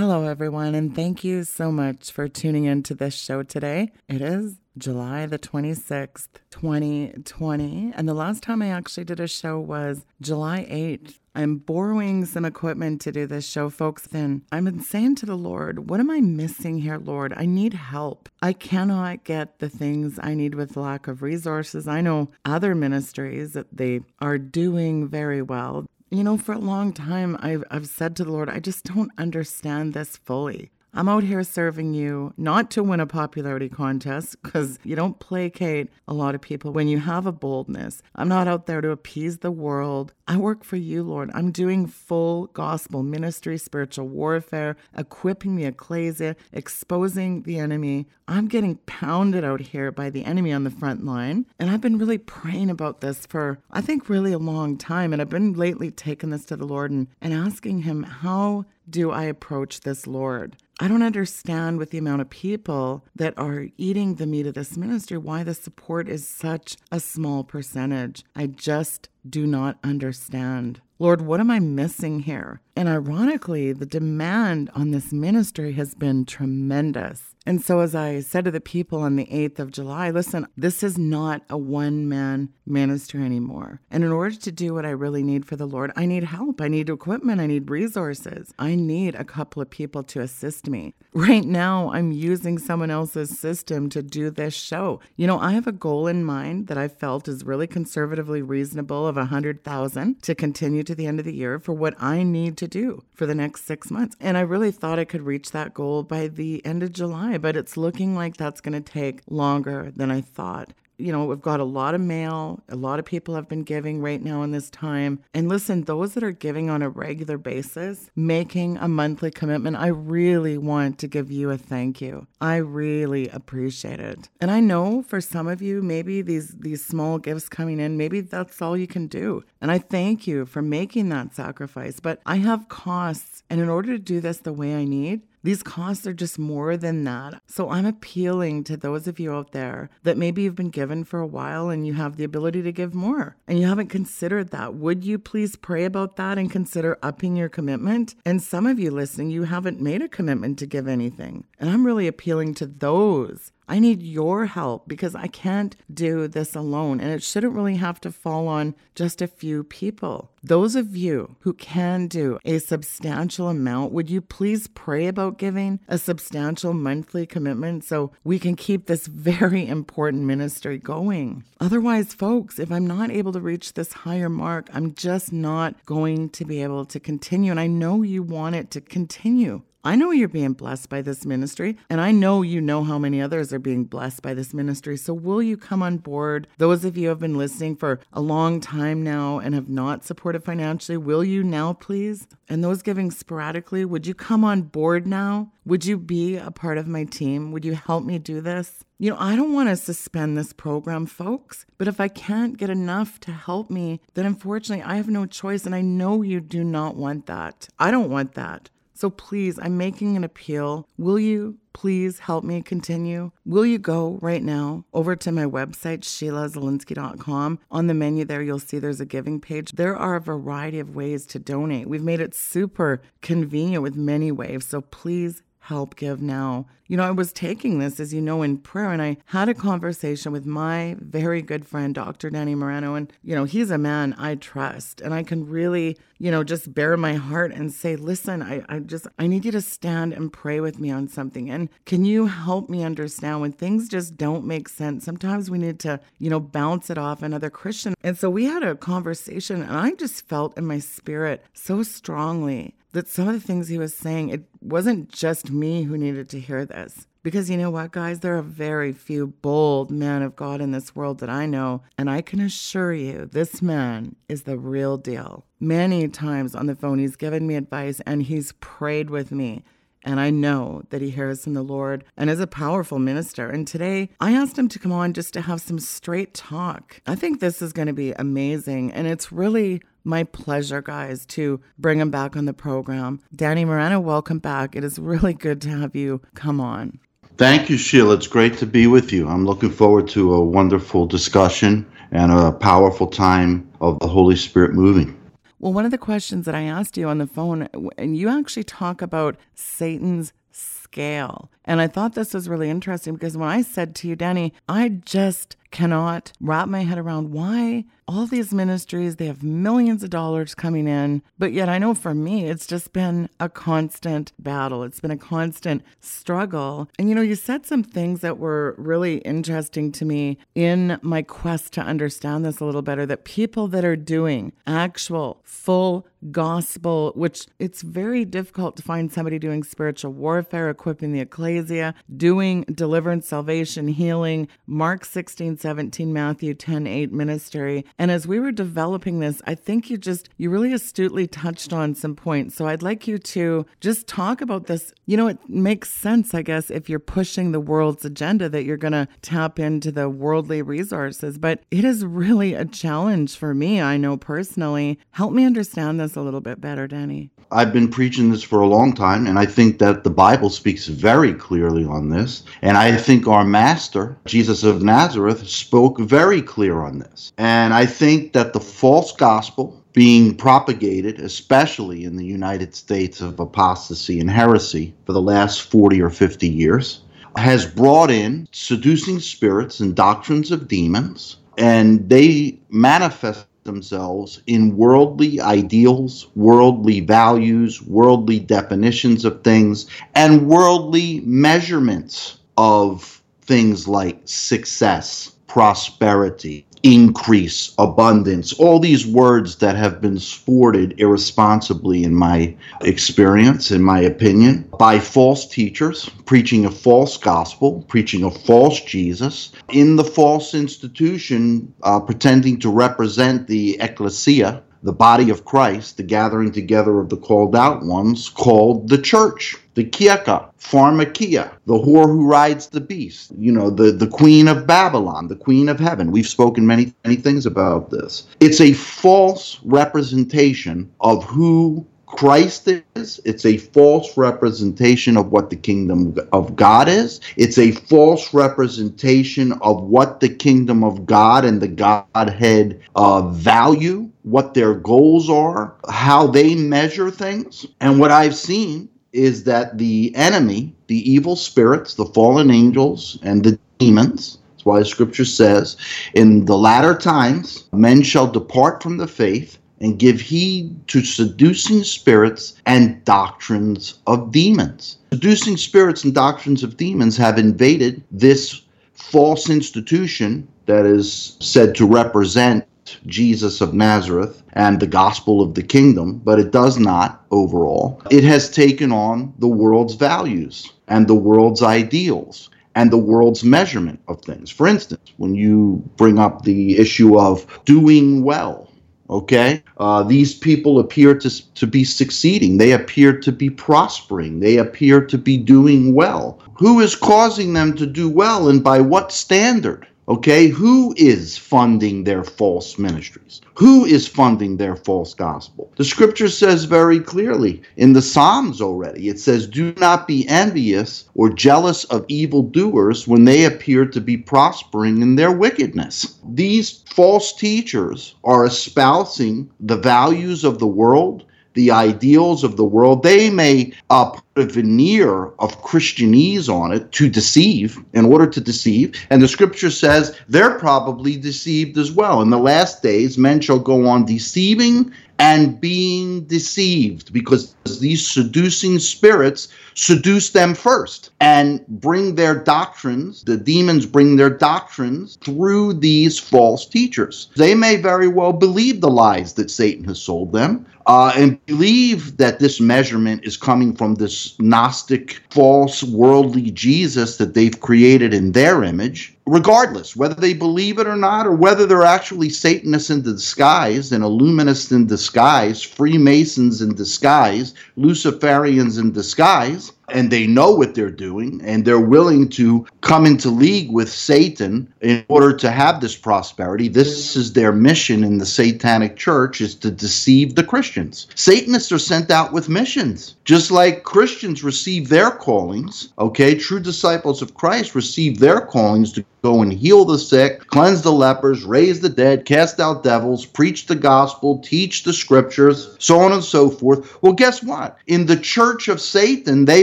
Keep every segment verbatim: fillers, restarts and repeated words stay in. Hello, everyone, and thank you so much for tuning into this show today. It is July the twenty-sixth, twenty twenty, and the last time I actually did a show was July eighth. I'm borrowing some equipment to do this show, folks, and I'm saying to the Lord, what am I missing here, Lord? I need help. I cannot get the things I need with lack of resources. I know other ministries that they are doing very well. You know, for a long time, I've, I've said to the Lord, I just don't understand this fully. I'm out here serving you not to win a popularity contest because you don't placate a lot of people when you have a boldness. I'm not out there to appease the world. I work for you, Lord. I'm doing full gospel ministry, spiritual warfare, equipping the ecclesia, exposing the enemy. I'm getting pounded out here by the enemy on the front line. And I've been really praying about this for, I think, really a long time. And I've been lately taking this to the Lord and, and asking him, how do I approach this, Lord? I don't understand with the amount of people that are eating the meat of this ministry, why the support is such a small percentage. I just do not understand. Lord, what am I missing here? And ironically, the demand on this ministry has been tremendous. And so as I said to the people on the eighth of July, listen, this is not a one-man ministry anymore. And in order to do what I really need for the Lord, I need help. I need equipment. I need resources. I need a couple of people to assist me. Right now, I'm using someone else's system to do this show. You know, I have a goal in mind that I felt is really conservatively reasonable of one hundred thousand to continue to the end of the year for what I need to do for the next six months. And I really thought I could reach that goal by the end of July. But it's looking like that's going to take longer than I thought. You know, we've got a lot of mail. A lot of people have been giving right now in this time. And listen, those that are giving on a regular basis, making a monthly commitment, I really want to give you a thank you. I really appreciate it. And I know for some of you, maybe these, these small gifts coming in, maybe that's all you can do. And I thank you for making that sacrifice. But I have costs. And in order to do this the way I need, these costs are just more than that. So I'm appealing to those of you out there that maybe you've been given for a while and you have the ability to give more and you haven't considered that. Would you please pray about that and consider upping your commitment? And some of you listening, you haven't made a commitment to give anything. And I'm really appealing to those. I need your help because I can't do this alone. And it shouldn't really have to fall on just a few people. Those of you who can do a substantial amount, would you please pray about giving a substantial monthly commitment so we can keep this very important ministry going? Otherwise, folks, if I'm not able to reach this higher mark, I'm just not going to be able to continue. And I know you want it to continue. I know you're being blessed by this ministry, and I know you know how many others are being blessed by this ministry. So will you come on board? Those of you who have been listening for a long time now and have not supported financially, will you now, please? And those giving sporadically, would you come on board now? Would you be a part of my team? Would you help me do this? You know, I don't want to suspend this program, folks, but if I can't get enough to help me, then unfortunately I have no choice, and I know you do not want that. I don't want that. So please, I'm making an appeal. Will you please help me continue? Will you go right now over to my website, sheila zilinsky dot com. On the menu there, you'll see there's a giving page. There are a variety of ways to donate. We've made it super convenient with many ways. So please help give now. You know, I was taking this, as you know, in prayer, and I had a conversation with my very good friend, Doctor Danny Morano, and, you know, he's a man I trust, and I can really, you know, just bare my heart and say, listen, I, I just, I need you to stand and pray with me on something, and can you help me understand when things just don't make sense? Sometimes we need to, you know, bounce it off another Christian. And so we had a conversation, and I just felt in my spirit so strongly that some of the things he was saying, it wasn't just me who needed to hear this. Because you know what, guys? There are very few bold men of God in this world that I know. And I can assure you, this man is the real deal. Many times on the phone, he's given me advice and he's prayed with me. And I know that he hears from the Lord and is a powerful minister. And today I asked him to come on just to have some straight talk. I think this is going to be amazing. And it's really my pleasure, guys, to bring him back on the program. Danny Morano, welcome back. It is really good to have you come on. Thank you, Sheila. It's great to be with you. I'm looking forward to a wonderful discussion and a powerful time of the Holy Spirit moving. Well, one of the questions that I asked you on the phone, and you actually talk about Satan's scale. And I thought this was really interesting because when I said to you, Danny, I just cannot wrap my head around why all these ministries, they have millions of dollars coming in. But yet I know for me, it's just been a constant battle. It's been a constant struggle. And, you know, you said some things that were really interesting to me in my quest to understand this a little better, that people that are doing actual full gospel, which it's very difficult to find somebody doing spiritual warfare, equipping the ecclesia, doing deliverance, salvation, healing, Mark sixteen seventeen, Matthew ten eight ministry. And as we were developing this, I think you just, you really astutely touched on some points. So I'd like you to just talk about this. You know, it makes sense, I guess, if you're pushing the world's agenda that you're going to tap into the worldly resources, but it is really a challenge for me. I know personally, help me understand this a little bit better, Danny. I've been preaching this for a long time, and I think that the Bible speaks very clearly on this. And I think our master, Jesus of Nazareth, spoke very clear on this. And I think that the false gospel being propagated, especially in the United States of apostasy and heresy for the last forty or fifty years, has brought in seducing spirits and doctrines of demons, and they manifest themselves in worldly ideals, worldly values, worldly definitions of things, and worldly measurements of things like success, prosperity, increase, abundance, all these words that have been sported irresponsibly, in my experience, in my opinion, by false teachers preaching a false gospel, preaching a false Jesus, in the false institution, uh, pretending to represent the ecclesia, the body of Christ, the gathering together of the called out ones, called the church. The Kieka, Pharmakia, the whore who rides the beast, you know, the, the queen of Babylon, the queen of heaven. We've spoken many, many things about this. It's a false representation of who Christ is. It's a false representation of what the kingdom of God is. It's a false representation of what the kingdom of God and the Godhead uh, value, what their goals are, how they measure things. And what I've seen is that the enemy, the evil spirits, the fallen angels, and the demons, that's why Scripture says, in the latter times, men shall depart from the faith and give heed to seducing spirits and doctrines of demons. Seducing spirits and doctrines of demons have invaded this false institution that is said to represent Jesus of Nazareth and the gospel of the kingdom, but it does not overall. It has taken on the world's values and the world's ideals and the world's measurement of things. For instance, when you bring up the issue of doing well, okay, uh, these people appear to, to be succeeding. They appear to be prospering. They appear to be doing well. Who is causing them to do well, and by what standard? Okay, who is funding their false ministries? Who is funding their false gospel? The Scripture says very clearly in the Psalms already, it says, do not be envious or jealous of evildoers when they appear to be prospering in their wickedness. These false teachers are espousing the values of the world, the ideals of the world. They may uh, put a veneer of Christianese on it to deceive, in order to deceive. And the Scripture says they're probably deceived as well. In the last days, men shall go on deceiving and being deceived, because these seducing spirits seduce them first and bring their doctrines, the demons bring their doctrines through these false teachers. They may very well believe the lies that Satan has sold them uh, and believe that this measurement is coming from this Gnostic, false, worldly Jesus that they've created in their image. Regardless, whether they believe it or not, or whether they're actually Satanists in disguise and Illuminists in disguise, Freemasons in disguise, Luciferians in disguise, and they know what they're doing, and they're willing to come into league with Satan in order to have this prosperity. This is their mission in the satanic church, is to deceive the Christians. Satanists are sent out with missions, just like Christians receive their callings, okay? True disciples of Christ receive their callings to go and heal the sick, cleanse the lepers, raise the dead, cast out devils, preach the gospel, teach the scriptures, so on and so forth. Well, guess what? In the church of Satan, they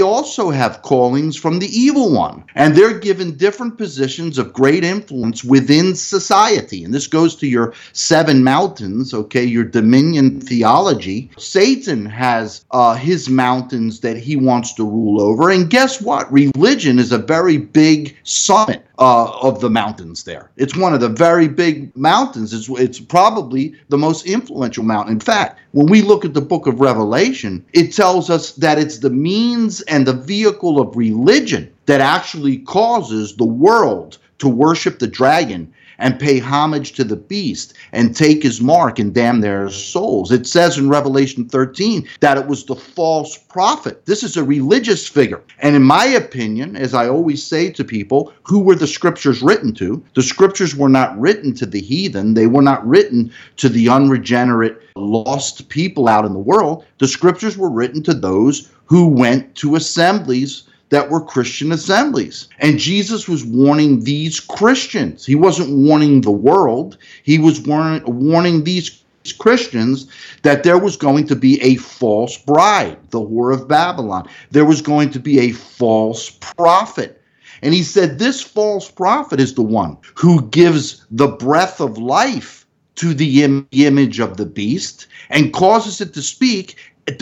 also have callings from the evil one, and they're given different positions of great influence within society. And this goes to your seven mountains, okay, your dominion theology. Satan has uh, his mountains that he wants to rule over, and guess what? Religion is a very big summit Uh, of the mountains there. It's one of the very big mountains. It's, it's probably the most influential mountain. In fact, when we look at the book of Revelation, it tells us that it's the means and the vehicle of religion that actually causes the world to worship the dragon and pay homage to the beast and take his mark and damn their souls. It says in Revelation thirteen that it was the false prophet. This is a religious figure. And in my opinion, as I always say to people, who were the scriptures written to? The scriptures were not written to the heathen. They were not written to the unregenerate, lost people out in the world. The scriptures were written to those who went to assemblies that were Christian assemblies. And Jesus was warning these Christians. He wasn't warning the world. He was warn- warning these Christians that there was going to be a false bride, the whore of Babylon. There was going to be a false prophet. And he said this false prophet is the one who gives the breath of life to the im- image of the beast and causes it to speak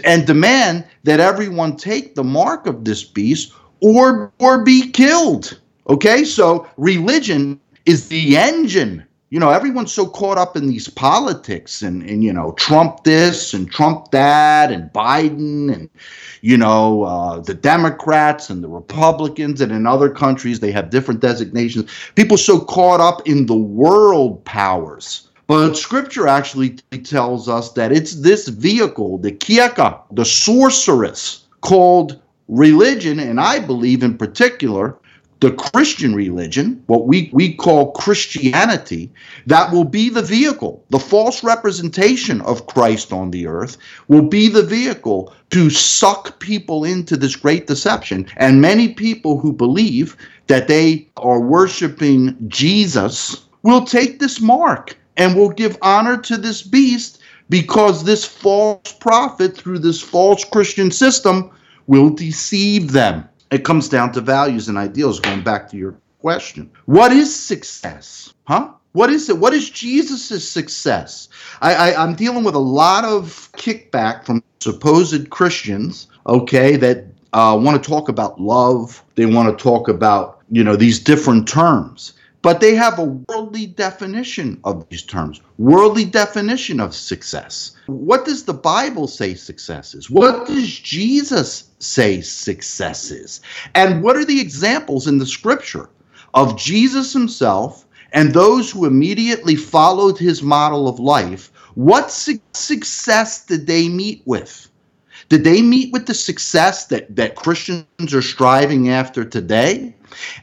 and demand that everyone take the mark of this beast or or be killed. Okay, so religion is the engine. You know, everyone's so caught up in these politics and, and you know, Trump this and Trump that and Biden and, you know, uh, the Democrats and the Republicans. And in other countries, they have different designations. People so caught up in the world powers. But scripture actually t- tells us that it's this vehicle, the kieka, the sorceress, called religion, and I believe in particular the Christian religion, what we, we call Christianity, that will be the vehicle. The false representation of Christ on the earth will be the vehicle to suck people into this great deception. And many people who believe that they are worshiping Jesus will take this mark and will give honor to this beast, because this false prophet, through this false Christian system, will deceive them. It comes down to values and ideals, going back to your question. What is success? Huh? What is it? What is Jesus' success? I, I, I'm dealing with a lot of kickback from supposed Christians, okay, that uh, want to talk about love. They want to talk about, you know, these different terms. But they have a worldly definition of these terms, worldly definition of success. What does the Bible say success is? What does Jesus say success is? And what are the examples in the scripture of Jesus himself and those who immediately followed his model of life? What su- success did they meet with? Did they meet with the success that, that Christians are striving after today?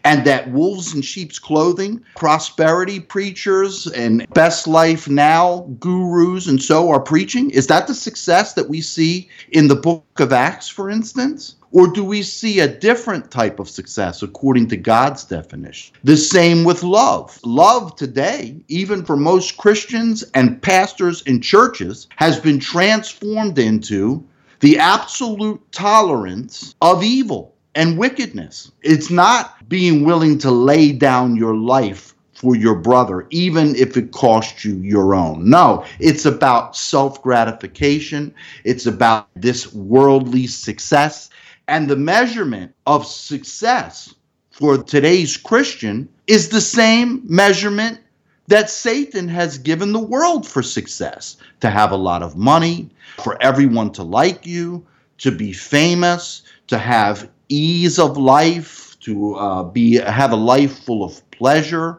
And that wolves in sheep's clothing, prosperity preachers and best life now gurus and so are preaching? Is that the success that we see in the book of Acts, for instance? Or do we see a different type of success according to God's definition? The same with love. Love today, even for most Christians and pastors in churches, has been transformed into the absolute tolerance of evil and wickedness. It's not being willing to lay down your life for your brother, even if it costs you your own. No, it's about self-gratification. It's about this worldly success. And the measurement of success for today's Christian is the same measurement that Satan has given the world for success: to have a lot of money, for everyone to like you, to be famous, to have ease of life, to uh, be have a life full of pleasure.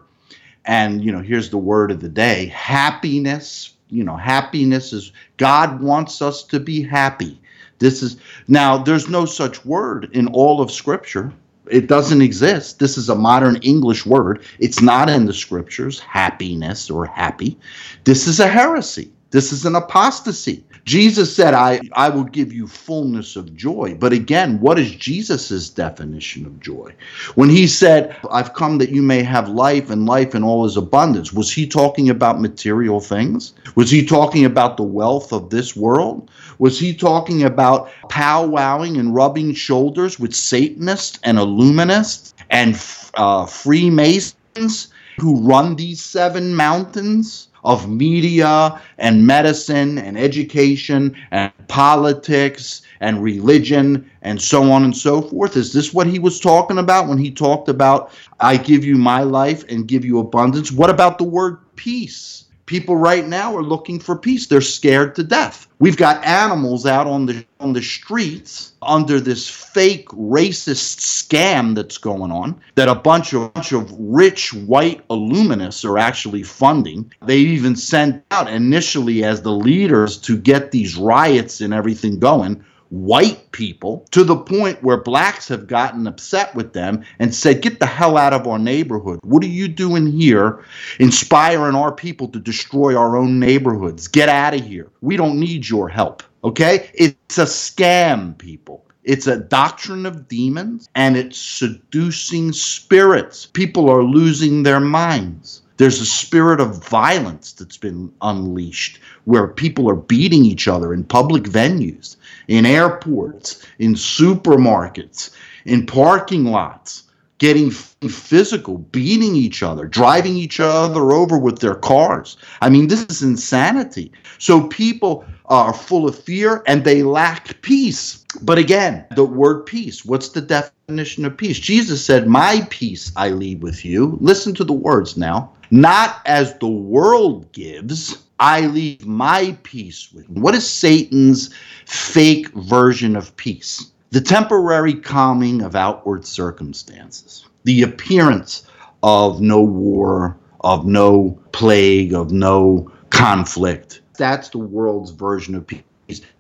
And, you know, here's the word of the day, happiness. You know, happiness is, God wants us to be happy. This is now, there's no such word in all of Scripture. It doesn't exist. This is a modern English word. It's not in the Scriptures, happiness or happy. This is a heresy. This is an apostasy. Jesus said, I, I will give you fullness of joy. But again, what is Jesus's definition of joy? When he said, I've come that you may have life and life in all his abundance, was he talking about material things? Was he talking about the wealth of this world? Was he talking about powwowing and rubbing shoulders with Satanists and Illuminists and uh, Freemasons who run these seven mountains of media and medicine and education and politics and religion and so on and so forth? Is this what he was talking about when he talked about, I give you my life and give you abundance? What about the word peace? People right now are looking for peace. They're scared to death. We've got animals out on the on the streets under this fake racist scam that's going on that a bunch of, bunch of rich white Illuminists are actually funding. They even sent out initially as the leaders to get these riots and everything going, white people, to the point where blacks have gotten upset with them and said, get the hell out of our neighborhood. What are you doing here inspiring our people to destroy our own neighborhoods? Get out of here. We don't need your help. Okay? It's a scam, people. It's a doctrine of demons, and it's seducing spirits. People are losing their minds. There's a spirit of violence that's been unleashed where people are beating each other in public venues, in airports, in supermarkets, in parking lots, getting physical, beating each other, driving each other over with their cars. I mean, this is insanity. So people are full of fear and they lack peace. But again, the word peace, what's the definition of peace? Jesus said, my peace I leave with you. Listen to the words now. Not as the world gives, I leave my peace with you. What is Satan's fake version of peace? The temporary calming of outward circumstances, the appearance of no war, of no plague, of no conflict. That's the world's version of peace.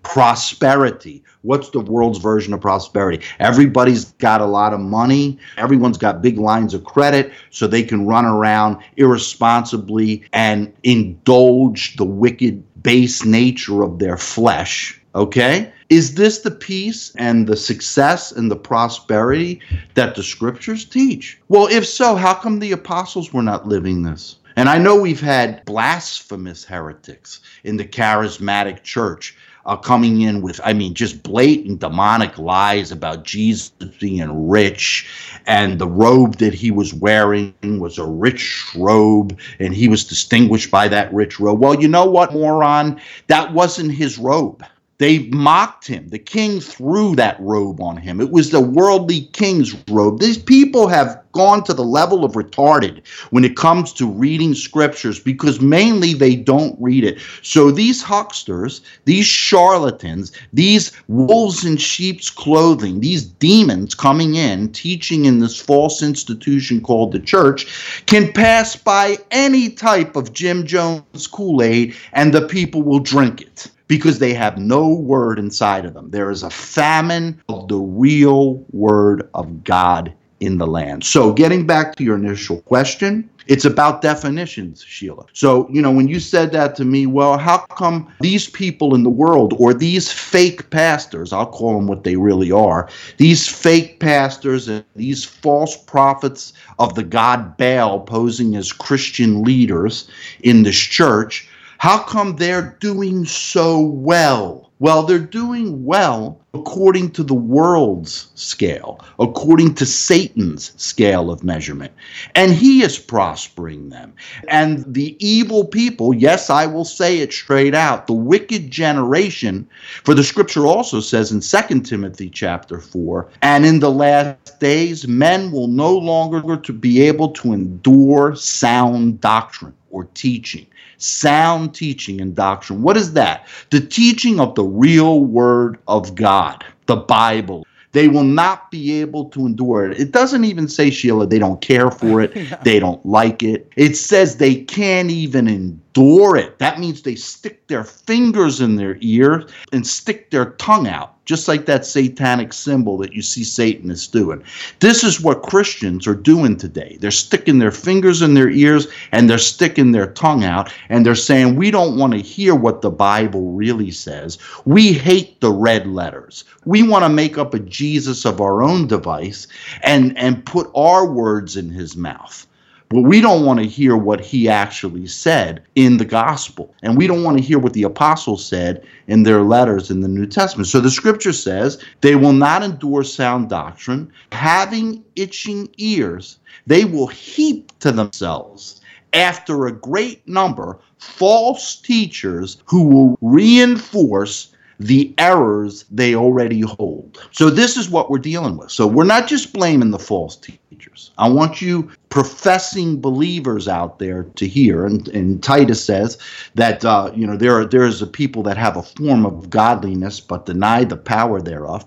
Prosperity. What's the world's version of prosperity? Everybody's got a lot of money. Everyone's got big lines of credit so they can run around irresponsibly and indulge the wicked, base nature of their flesh. Okay? Is this the peace and the success and the prosperity that the Scriptures teach? Well, if so, how come the apostles were not living this? And I know we've had blasphemous heretics in the charismatic church uh, coming in with, I mean, just blatant demonic lies about Jesus being rich, and the robe that he was wearing was a rich robe, and he was distinguished by that rich robe. Well, you know what, moron? That wasn't his robe. They mocked him. The king threw that robe on him. It was the worldly king's robe. These people have gone to the level of retarded when it comes to reading Scriptures because mainly they don't read it. So these hucksters, these charlatans, these wolves in sheep's clothing, these demons coming in, teaching in this false institution called the church, can pass by any type of Jim Jones Kool-Aid and the people will drink it. Because they have no word inside of them. There is a famine of the real word of God in the land. So getting back to your initial question, it's about definitions, Sheila. So, you know, when you said that to me, well, how come these people in the world or these fake pastors, I'll call them what they really are, these fake pastors and these false prophets of the God Baal posing as Christian leaders in this church, how come they're doing so well? Well, they're doing well according to the world's scale, according to Satan's scale of measurement. And he is prospering them. And the evil people, yes, I will say it straight out, the wicked generation, for the Scripture also says in Second Timothy chapter four, and in the last days men will no longer to be able to endure sound doctrine or teaching. Sound teaching and doctrine. What is that? The teaching of the real word of God, the Bible. They will not be able to endure it. It doesn't even say, Sheila, they don't care for it. Yeah. They don't like it. It says they can't even endure it. That means they stick their fingers in their ears and stick their tongue out. just like that satanic symbol that you see Satanists doing. This is what Christians are doing today. They're sticking their fingers in their ears and they're sticking their tongue out, and they're saying, we don't want to hear what the Bible really says. We hate the red letters. We want to make up a Jesus of our own device and, and put our words in his mouth. But we don't want to hear what he actually said in the gospel. And we don't want to hear what the apostles said in their letters in the New Testament. So the scripture says, they will not endure sound doctrine. Having itching ears, they will heap to themselves after a great number false teachers who will reinforce the errors they already hold. So this is what we're dealing with. So we're not just blaming the false teachers. I want you professing believers out there to hear. And, and Titus says that, uh, you know, there are there is a people that have a form of godliness but deny the power thereof.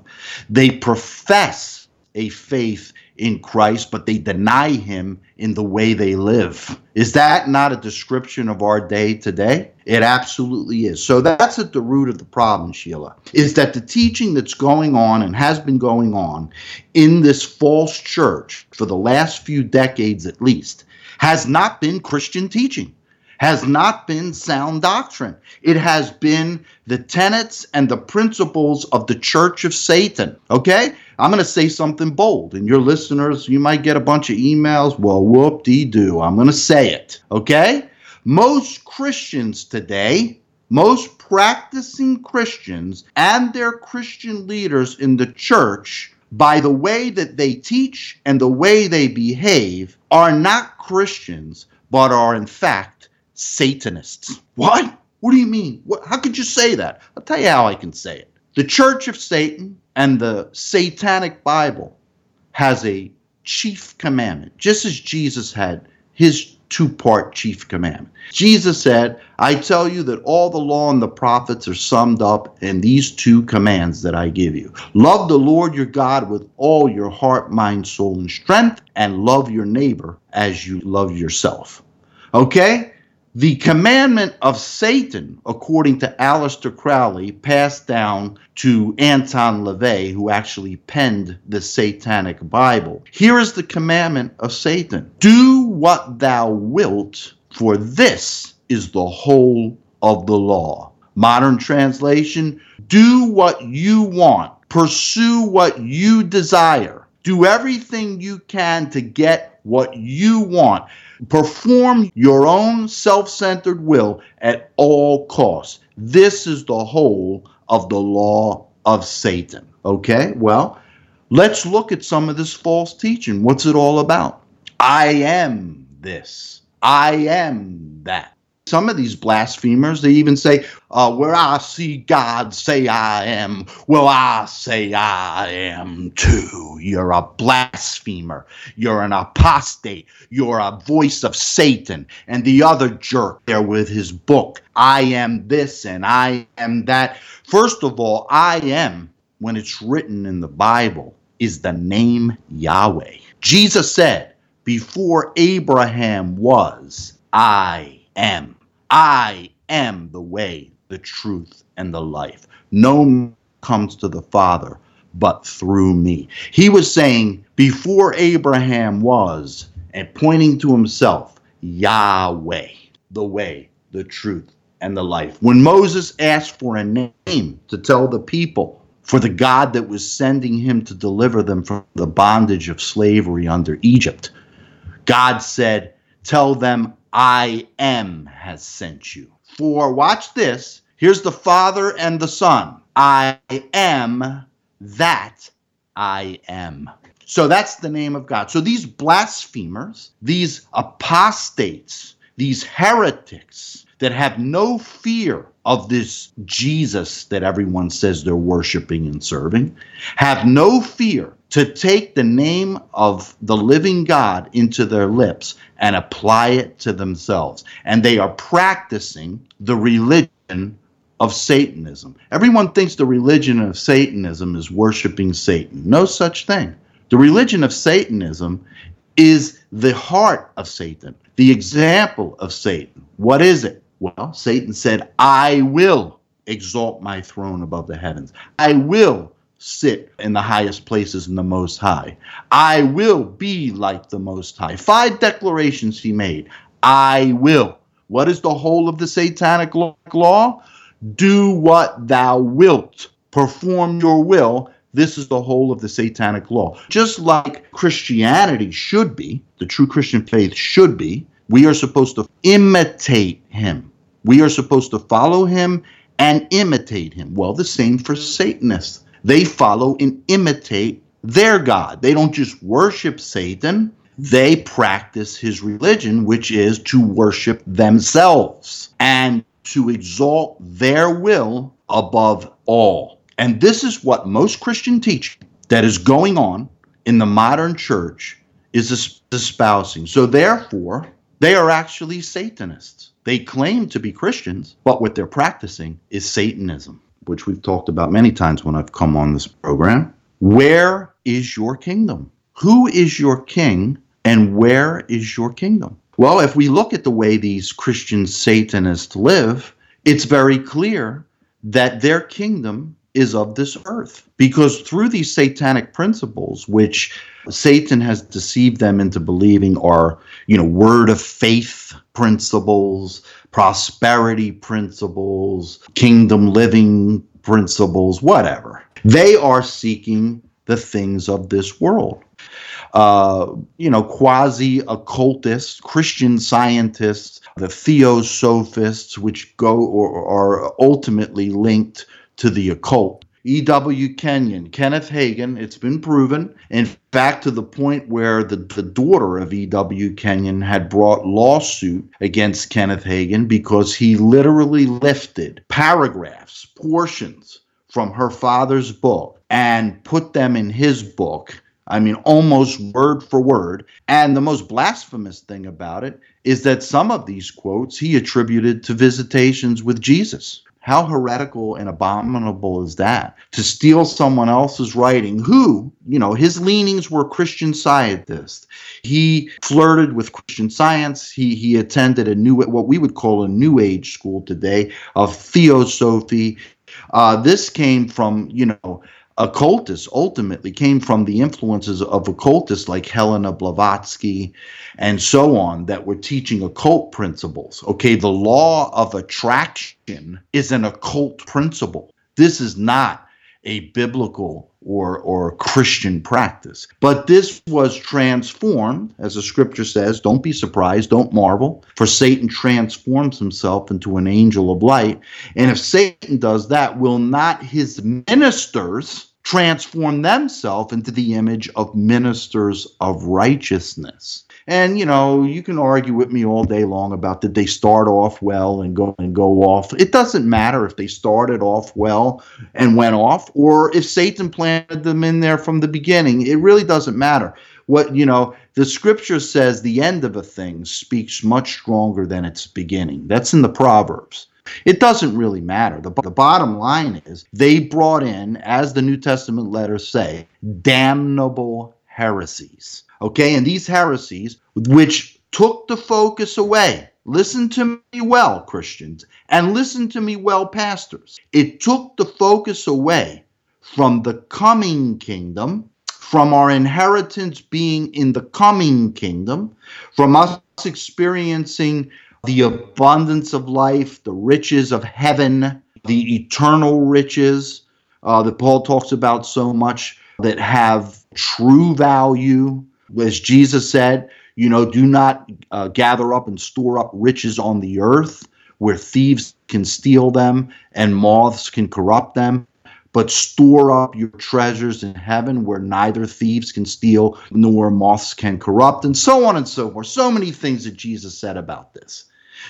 They profess a faith in Christ, but they deny him in the way they live. Is that not a description of our day today? It absolutely is. So that's at the root of the problem, Sheila, is that the teaching that's going on and has been going on in this false church for the last few decades at least has not been Christian teaching, has not been sound doctrine. It has been the tenets and the principles of the Church of Satan, okay? I'm going to say something bold, and your listeners, you might get a bunch of emails. Well, whoop-dee-doo, I'm going to say it, okay? Most Christians today, most practicing Christians and their Christian leaders in the church, by the way that they teach and the way they behave, are not Christians, but are in fact Satanists. What? What do you mean? What, how could you say that? I'll tell you how I can say it. The Church of Satan and the Satanic Bible has a chief commandment, just as Jesus had his two-part chief commandment. Jesus said, I tell you that all the law and the prophets are summed up in these two commands that I give you. Love the Lord your God with all your heart, mind, soul, and strength, and love your neighbor as you love yourself. Okay? The commandment of Satan, according to Aleister Crowley, passed down to Anton LaVey, who actually penned the Satanic Bible. Here is the commandment of Satan. Do what thou wilt, for this is the whole of the law. Modern translation, do what you want. Pursue what you desire. Do everything you can to get what you want. Perform your own self-centered will at all costs. This is the whole of the law of Satan. Okay, well, let's look at some of this false teaching. What's it all about? I am this. I am that. Some of these blasphemers, they even say, uh, where I see God, say I am. Well, I say I am too. You're a blasphemer. You're an apostate. You're a voice of Satan. And the other jerk there with his book, I am this and I am that. First of all, I am, when it's written in the Bible, is the name Yahweh. Jesus said, before Abraham was, I am. I am the way, the truth, and the life. No man comes to the Father but through me. He was saying, before Abraham was, and pointing to himself, Yahweh, the way, the truth, and the life. When Moses asked for a name to tell the people for the God that was sending him to deliver them from the bondage of slavery under Egypt, God said, tell them, I am has sent you. For, watch this, here's the Father and the Son. I am that I am. So that's the name of God. So these blasphemers, these apostates, these heretics that have no fear of this Jesus that everyone says they're worshiping and serving, have no fear to take the name of the living God into their lips and apply it to themselves. And they are practicing the religion of Satanism. Everyone thinks the religion of Satanism is worshiping Satan. No such thing. The religion of Satanism is the heart of Satan, the example of Satan. What is it? Well, Satan said, I will. exalt my throne above the heavens. I will sit in the highest places in the Most High. I will be like the Most High. Five declarations he made. I will. What is the whole of the satanic law? Do what thou wilt. Perform your will. This is the whole of the satanic law. Just like Christianity should be, the true Christian faith should be, we are supposed to imitate him. We are supposed to follow him and imitate him. Well, the same for Satanists. They follow and imitate their God. They don't just worship Satan. They practice his religion, which is to worship themselves and to exalt their will above all. And this is what most Christian teaching that is going on in the modern church is espousing. So therefore, they are actually Satanists. They claim to be Christians, but what they're practicing is Satanism, which we've talked about many times when I've come on this program. Where is your kingdom? Who is your king and where is your kingdom? Well, if we look at the way these Christian Satanists live, it's very clear that their kingdom is of this earth, because through these satanic principles, which Satan has deceived them into believing are, you know, word of faith principles, prosperity principles, kingdom living principles, whatever, they are seeking the things of this world. Uh, you know, quasi-occultists, Christian scientists, the theosophists, which go or are ultimately linked to the occult. E W Kenyon, Kenneth Hagin, it's been proven. In fact, to the point where the, the daughter of E W Kenyon had brought lawsuit against Kenneth Hagin because he literally lifted paragraphs, portions from her father's book and put them in his book. I mean, almost word for word. And the most blasphemous thing about it is that some of these quotes he attributed to visitations with Jesus. How heretical and abominable is that? To steal someone else's writing who, you know, his leanings were Christian scientists. He flirted with Christian science. He he attended a new, what we would call a new age school today of theosophy. Uh, this came from, you know, occultists, ultimately came from the influences of occultists like Helena Blavatsky and so on that were teaching occult principles. Okay, the law of attraction is an occult principle. This is not a biblical or, or Christian practice. But this was transformed, as the scripture says, don't be surprised, don't marvel, for Satan transforms himself into an angel of light. And if Satan does that, will not his ministers transform themselves into the image of ministers of righteousness? And, you know, you can argue with me all day long about did they start off well and go and go off. It doesn't matter if they started off well and went off or if Satan planted them in there from the beginning. It really doesn't matter. What, you know, the scripture says the end of a thing speaks much stronger than its beginning. That's in the Proverbs. It doesn't really matter. The, the bottom line is they brought in, as the New Testament letters say, damnable heresies. Okay, and these heresies, which took the focus away, listen to me well, Christians, and listen to me well, pastors. It took the focus away from the coming kingdom, from our inheritance being in the coming kingdom, from us experiencing the abundance of life, the riches of heaven, the eternal riches uh, that Paul talks about so much that have true value. As Jesus said, you know, do not uh, gather up and store up riches on the earth where thieves can steal them and moths can corrupt them, but store up your treasures in heaven where neither thieves can steal nor moths can corrupt, and so on and so forth. So many things that Jesus said about this.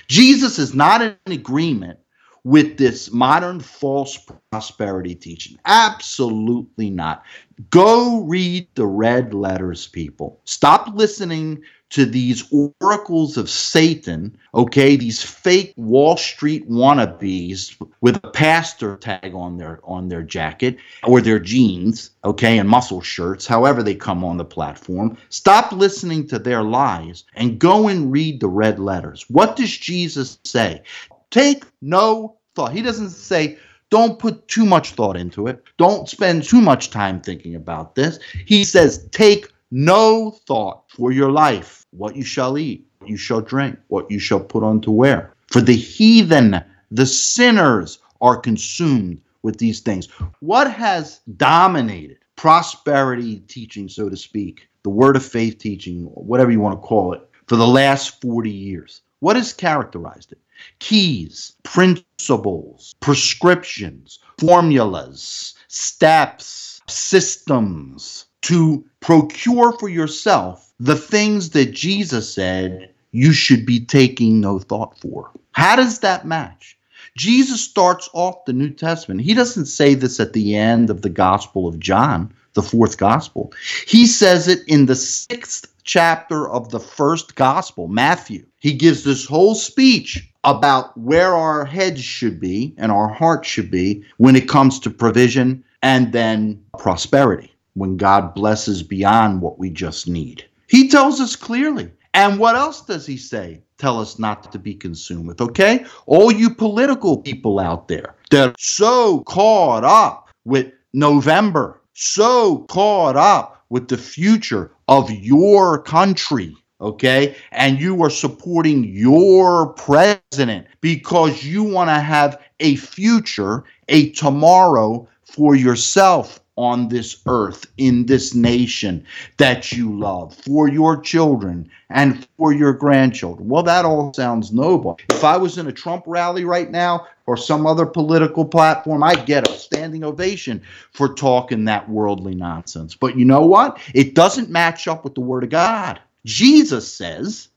Jesus is not in agreement with this modern false prosperity teaching. Absolutely not. Go read the red letters, people. Stop listening to these oracles of Satan, okay, these fake Wall Street wannabes with a pastor tag on their on their jacket or their jeans, okay, and muscle shirts, however they come on the platform. Stop listening to their lies and go and read the red letters. What does Jesus say? Take no thought. He doesn't say, don't put too much thought into it. Don't spend too much time thinking about this. He says, take no thought for your life, what you shall eat, what you shall drink, what you shall put on to wear. For the heathen, the sinners are consumed with these things. What has dominated prosperity teaching, so to speak, the word of faith teaching, whatever you want to call it, for the last forty years? What has characterized it? Keys, principles, prescriptions, formulas, steps, systems to procure for yourself the things that Jesus said you should be taking no thought for. How does that match? Jesus starts off the New Testament. He doesn't say this at the end of the Gospel of John, the fourth Gospel. He says it in the sixth chapter of the first Gospel, Matthew. He gives this whole speech about where our heads should be and our hearts should be when it comes to provision and then prosperity, when God blesses beyond what we just need. He tells us clearly. And what else does he say? Tell us not to be consumed with, okay? All you political people out there that are so caught up with November, so caught up with the future of your country, okay? And you are supporting your president because you want to have a future, a tomorrow for yourself on this earth, in this nation that you love, for your children and for your grandchildren. Well, that all sounds noble. If I was in a Trump rally right now or some other political platform, I'd get a standing ovation for talking that worldly nonsense. But you know what? It doesn't match up with the Word of God. Jesus says,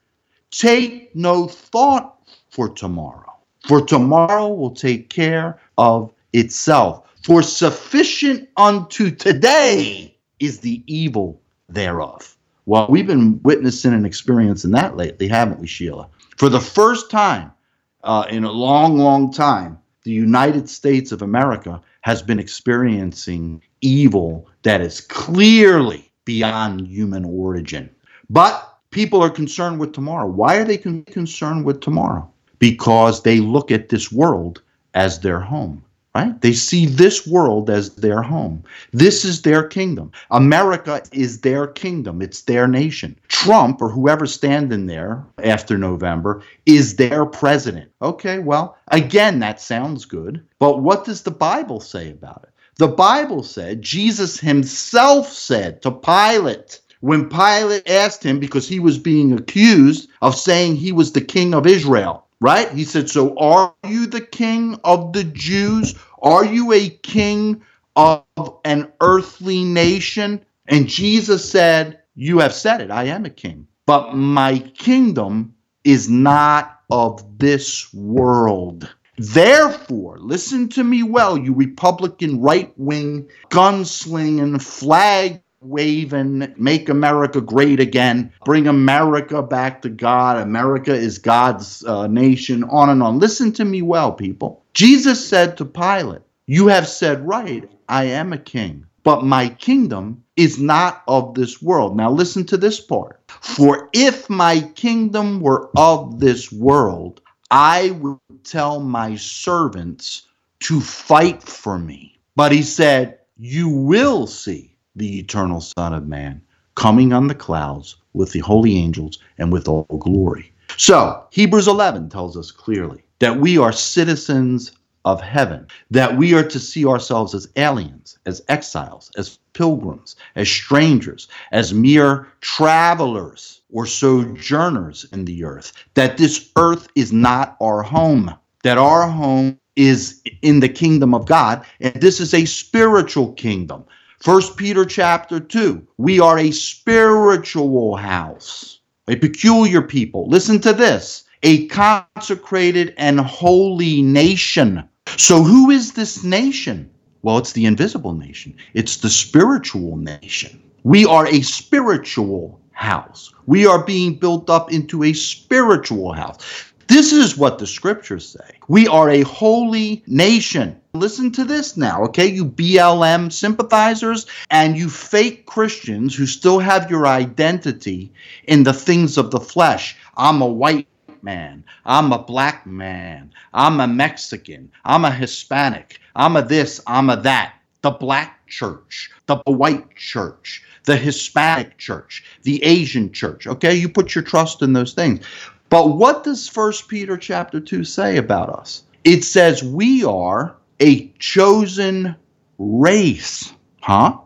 take no thought for tomorrow, for tomorrow will take care of itself. For sufficient unto today is the evil thereof. Well, we've been witnessing and experiencing that lately, haven't we, Sheila? For the first time uh, in a long, long time, the United States of America has been experiencing evil that is clearly beyond human origin. But people are concerned with tomorrow. Why are they con- concerned with tomorrow? Because they look at this world as their home. Right? They see this world as their home. This is their kingdom. America is their kingdom. It's their nation. Trump or whoever's standing there after November is their president. Okay, well, again, that sounds good. But what does the Bible say about it? The Bible said, Jesus himself said to Pilate, when Pilate asked him, because he was being accused of saying he was the king of Israel. Right? He said, so are you the king of the Jews? Are you a king of an earthly nation? And Jesus said, you have said it. I am a king. But my kingdom is not of this world. Therefore, listen to me well, you Republican right-wing, gunslinging, flag waving, make America great again, bring America back to God, America is God's uh, nation, on and on. Listen to me well, people. Jesus said to Pilate, you have said right, I am a king, but my kingdom is not of this world. Now listen to this part. For if my kingdom were of this world, I would tell my servants to fight for me. But he said, you will see the eternal Son of Man, coming on the clouds with the holy angels and with all glory. So, Hebrews eleven tells us clearly that we are citizens of heaven, that we are to see ourselves as aliens, as exiles, as pilgrims, as strangers, as mere travelers or sojourners in the earth, that this earth is not our home, that our home is in the kingdom of God, and this is a spiritual kingdom. First Peter chapter two, we are a spiritual house, a peculiar people. Listen to this, a consecrated and holy nation. So who is this nation? Well, it's the invisible nation. It's the spiritual nation. We are a spiritual house. We are being built up into a spiritual house. This is what the scriptures say. We are a holy nation. Listen to this now, okay? You B L M sympathizers and you fake Christians who still have your identity in the things of the flesh. I'm a white white man. I'm a black man. I'm a Mexican. I'm a Hispanic. I'm a this, I'm a that. The black church, the white church, the Hispanic church, the Asian church. Okay, you put your trust in those things. But what does First Peter chapter two say about us? It says we are a chosen race. Huh?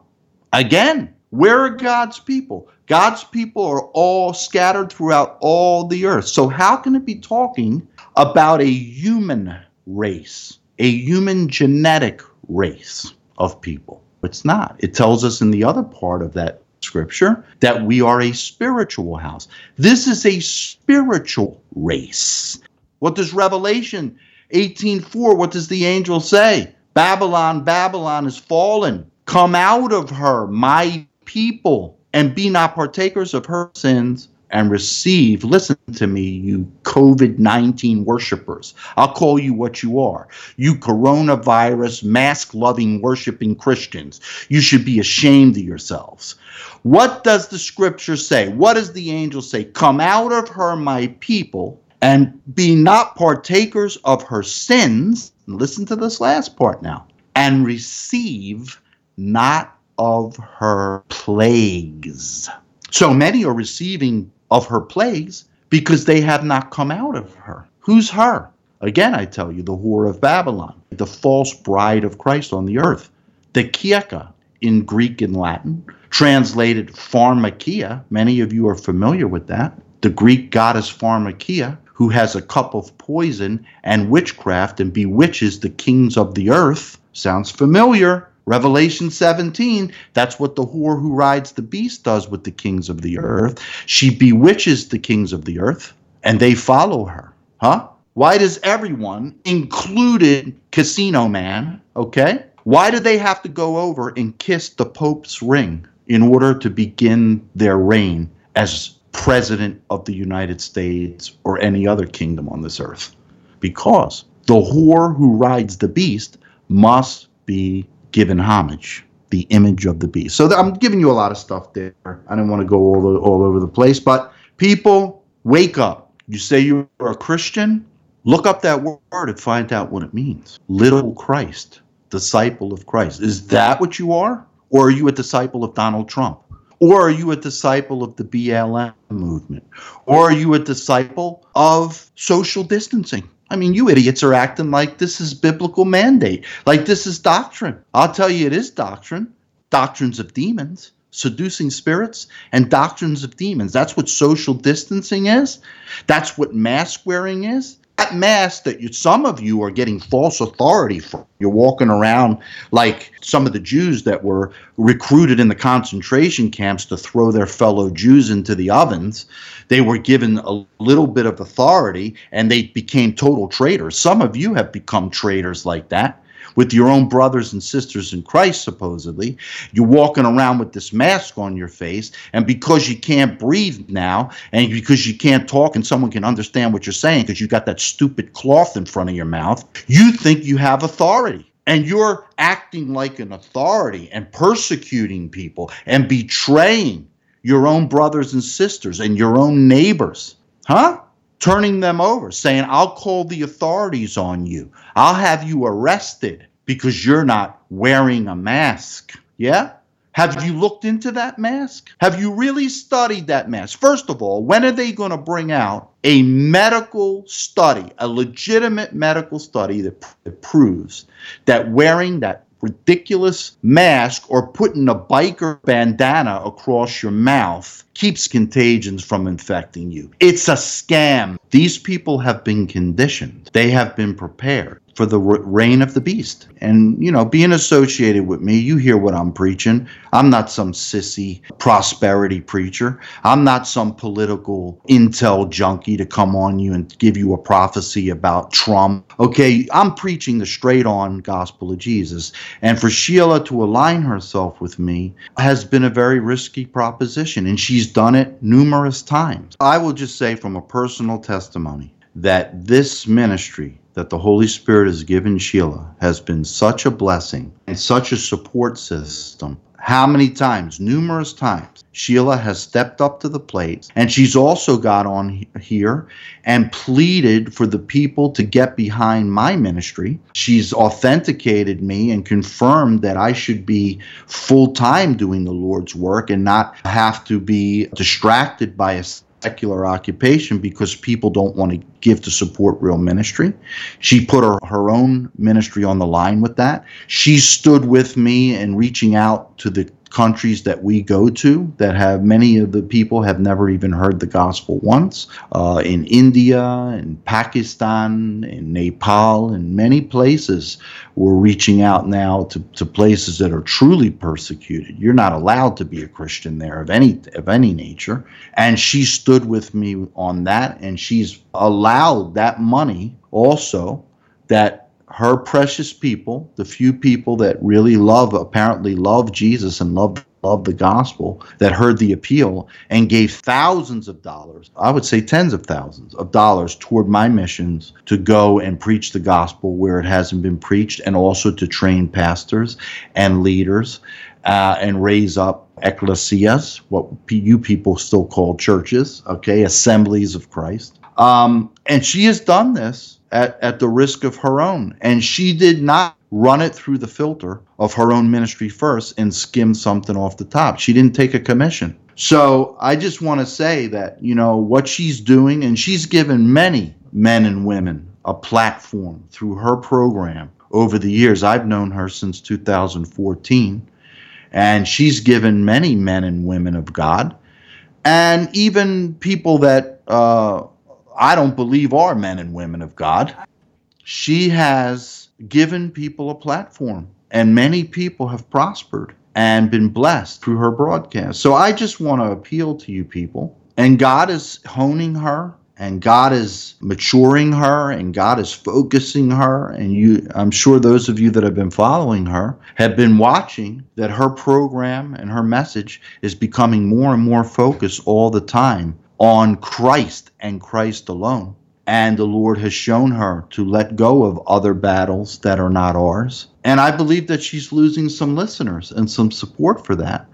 Again, we're God's people. God's people are all scattered throughout all the earth. So how can it be talking about a human race, a human genetic race of people? It's not. It tells us in the other part of that scripture that we are a spiritual house. This is a spiritual race. What does Revelation eighteen four, what does the angel say? Babylon, Babylon is fallen. Come out of her, my people, and be not partakers of her sins, and receive, listen to me, you COVID nineteen worshipers. I'll call you what you are. You coronavirus, mask-loving, worshiping Christians. You should be ashamed of yourselves. What does the scripture say? What does the angel say? Come out of her, my people, and be not partakers of her sins. Listen to this last part now. And receive not of her plagues. So many are receiving of her plagues because they have not come out of her. Who's her? Again, I tell you, the whore of Babylon, the false bride of Christ on the earth, the Kiecha in Greek and Latin, translated Pharmakia. Many of you are familiar with that. The Greek goddess Pharmakia, who has a cup of poison and witchcraft and bewitches the kings of the earth. Sounds familiar. Revelation seventeen, that's what the whore who rides the beast does with the kings of the earth. She bewitches the kings of the earth, and they follow her. Huh? Why does everyone, included Casino Man, okay? Why do they have to go over and kiss the Pope's ring in order to begin their reign as president of the United States or any other kingdom on this earth? Because the whore who rides the beast must be given homage, the image of the beast. So th- I'm giving you a lot of stuff there. I don't want to go all, the, all over the place, but people, wake up. You say you're a Christian, look up that word and find out what it means. Little Christ, disciple of Christ. Is that what you are? Or are you a disciple of Donald Trump? Or are you a disciple of the B L M movement? Or are you a disciple of social distancing? I mean, you idiots are acting like this is biblical mandate, like this is doctrine. I'll tell you it is doctrine, doctrines of demons, seducing spirits, and doctrines of demons. That's what social distancing is. That's what mask wearing is. That mask that you, some of you are getting false authority from. You're walking around like some of the Jews that were recruited in the concentration camps to throw their fellow Jews into the ovens. They were given a little bit of authority and they became total traitors. Some of you have become traitors like that with your own brothers and sisters in Christ, supposedly. You're walking around with this mask on your face, and because you can't breathe now, and because you can't talk and someone can understand what you're saying because you got that stupid cloth in front of your mouth, you think you have authority. And you're acting like an authority and persecuting people and betraying your own brothers and sisters and your own neighbors. Huh? Turning them over, saying, I'll call the authorities on you. I'll have you arrested because you're not wearing a mask. Yeah? Have you looked into that mask? Have you really studied that mask? First of all, when are they going to bring out a medical study, a legitimate medical study that, pr- that proves that wearing that ridiculous mask or putting a biker bandana across your mouth keeps contagions from infecting you? It's a scam. These people have been conditioned. They have been prepared for the reign of the beast. And, you know, being associated with me, you hear what I'm preaching. I'm not some sissy prosperity preacher. I'm not some political intel junkie to come on you and give you a prophecy about Trump. Okay, I'm preaching the straight-on gospel of Jesus. And for Sheila to align herself with me has been a very risky proposition, and she's done it numerous times. I will just say from a personal testimony that this ministry that the Holy Spirit has given Sheila has been such a blessing and such a support system, how many times, numerous times, Sheila has stepped up to the plate, and she's also got on here and pleaded for the people to get behind my ministry. She's authenticated me and confirmed that I should be full-time doing the Lord's work and not have to be distracted by a secular occupation because people don't want to give to support real ministry. She put her, her own ministry on the line with that. She stood with me in reaching out to the countries that we go to that have many of the people have never even heard the gospel once, uh, in India, in Pakistan, in Nepal, in many places. We're reaching out now to, to places that are truly persecuted. You're not allowed to be a Christian there of any of any nature. And she stood with me on that, and she's allowed that money also that her precious people, the few people that really love, apparently love Jesus and love, love the gospel, that heard the appeal and gave thousands of dollars, I would say tens of thousands of dollars toward my missions to go and preach the gospel where it hasn't been preached, and also to train pastors and leaders uh, and raise up ecclesias, what you people still call churches, okay, assemblies of Christ. Um, and she has done this At, at the risk of her own. And she did not run it through the filter of her own ministry first and skim something off the top. She didn't take a commission. So I just want to say that, you know, what she's doing, and she's given many men and women a platform through her program over the years. I've known her since two thousand fourteen, and she's given many men and women of God, and even people that, uh, I don't believe are men and women of God. She has given people a platform, and many people have prospered and been blessed through her broadcast. So I just want to appeal to you people. And God is honing her, and God is maturing her, and God is focusing her. And you, I'm sure those of you that have been following her have been watching that her program and her message is becoming more and more focused all the time on Christ and Christ alone. And the Lord has shown her to let go of other battles that are not ours. And I believe that she's losing some listeners and some support for that,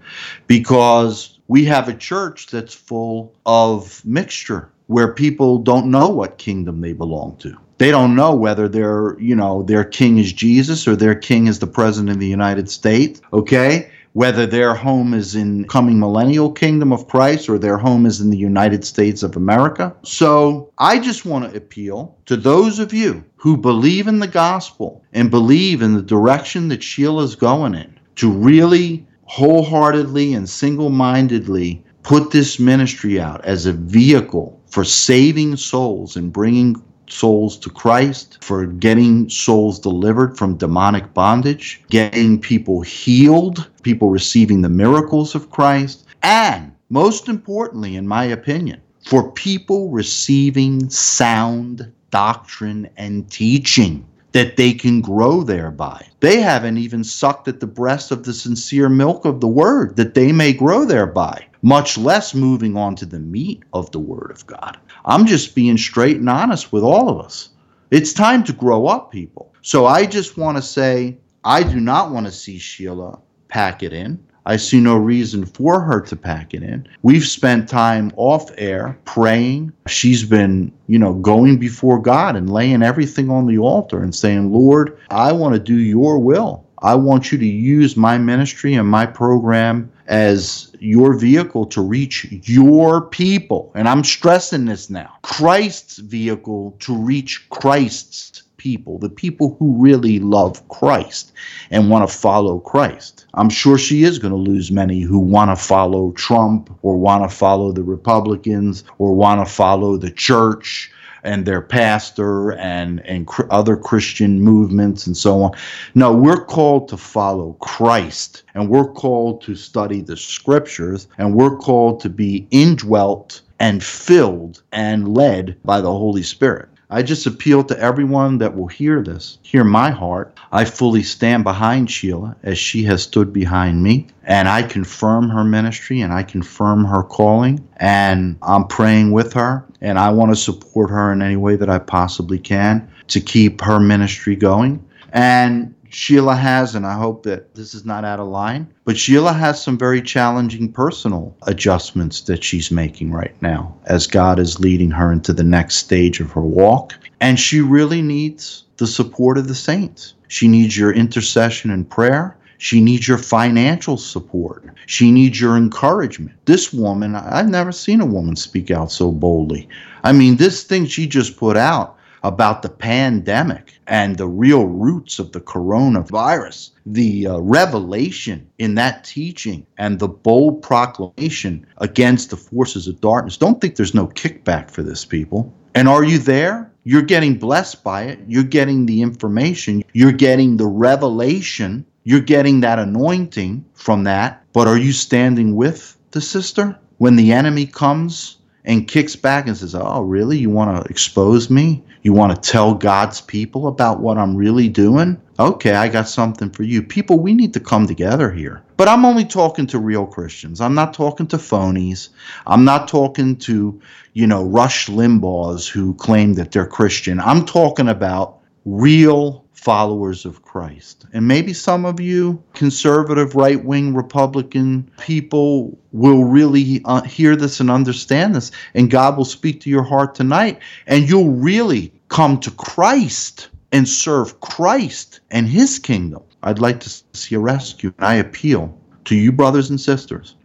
because we have a church that's full of mixture where people don't know what kingdom they belong to. They don't know whether their, you know, their king is Jesus or their king is the president of the United States, okay? Whether their home is in coming millennial kingdom of Christ or their home is in the United States of America. So I just want to appeal to those of you who believe in the gospel and believe in the direction that Sheila's going in, to really wholeheartedly and single-mindedly put this ministry out as a vehicle for saving souls and bringing souls to Christ, for getting souls delivered from demonic bondage, getting people healed, people receiving the miracles of Christ, and most importantly, in my opinion, for people receiving sound doctrine and teaching that they can grow thereby. They haven't even sucked at the breast of the sincere milk of the word, that they may grow thereby, much less moving on to the meat of the word of God. I'm just being straight and honest with all of us. It's time to grow up, people. So I just want to say, I do not want to see Sheila pack it in. I see no reason for her to pack it in. We've spent time off air praying. She's been, you know, going before God and laying everything on the altar and saying, Lord, I want to do your will. I want you to use my ministry and my program as your vehicle to reach your people. And I'm stressing this now. Christ's vehicle to reach Christ's people, the people who really love Christ and want to follow Christ. I'm sure she is going to lose many who want to follow Trump or want to follow the Republicans or want to follow the church and their pastor and, and cr- other Christian movements and so on. No, we're called to follow Christ, and we're called to study the scriptures, and we're called to be indwelt and filled and led by the Holy Spirit. I just appeal to everyone that will hear this, hear my heart. I fully stand behind Sheila as she has stood behind me, and I confirm her ministry and I confirm her calling, and I'm praying with her, and I want to support her in any way that I possibly can to keep her ministry going. And Sheila has, and I hope that this is not out of line, but Sheila has some very challenging personal adjustments that she's making right now as God is leading her into the next stage of her walk. And she really needs the support of the saints. She needs your intercession and prayer. She needs your financial support. She needs your encouragement. This woman, I've never seen a woman speak out so boldly. I mean, this thing she just put out about the pandemic and the real roots of the coronavirus, the uh, revelation in that teaching and the bold proclamation against the forces of darkness. Don't think there's no kickback for this, people. And are you there? You're getting blessed by it. You're getting the information. You're getting the revelation. You're getting that anointing from that. But are you standing with the sister when the enemy comes and kicks back and says, oh, really? You want to expose me? You want to tell God's people about what I'm really doing? Okay, I got something for you. People, we need to come together here. But I'm only talking to real Christians. I'm not talking to phonies. I'm not talking to, you know, Rush Limbaughs who claim that they're Christian. I'm talking about real followers of Christ. And maybe some of you conservative, right-wing, Republican people will really uh, hear this and understand this, and God will speak to your heart tonight, and you'll really come to Christ and serve Christ and his kingdom. I'd like to see a rescue, and I appeal to you brothers and sisters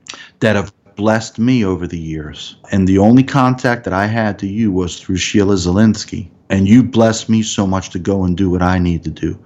that have blessed me over the years, and the only contact that I had to you was through Sheila Zilinsky. And you bless me so much to go and do what I need to do.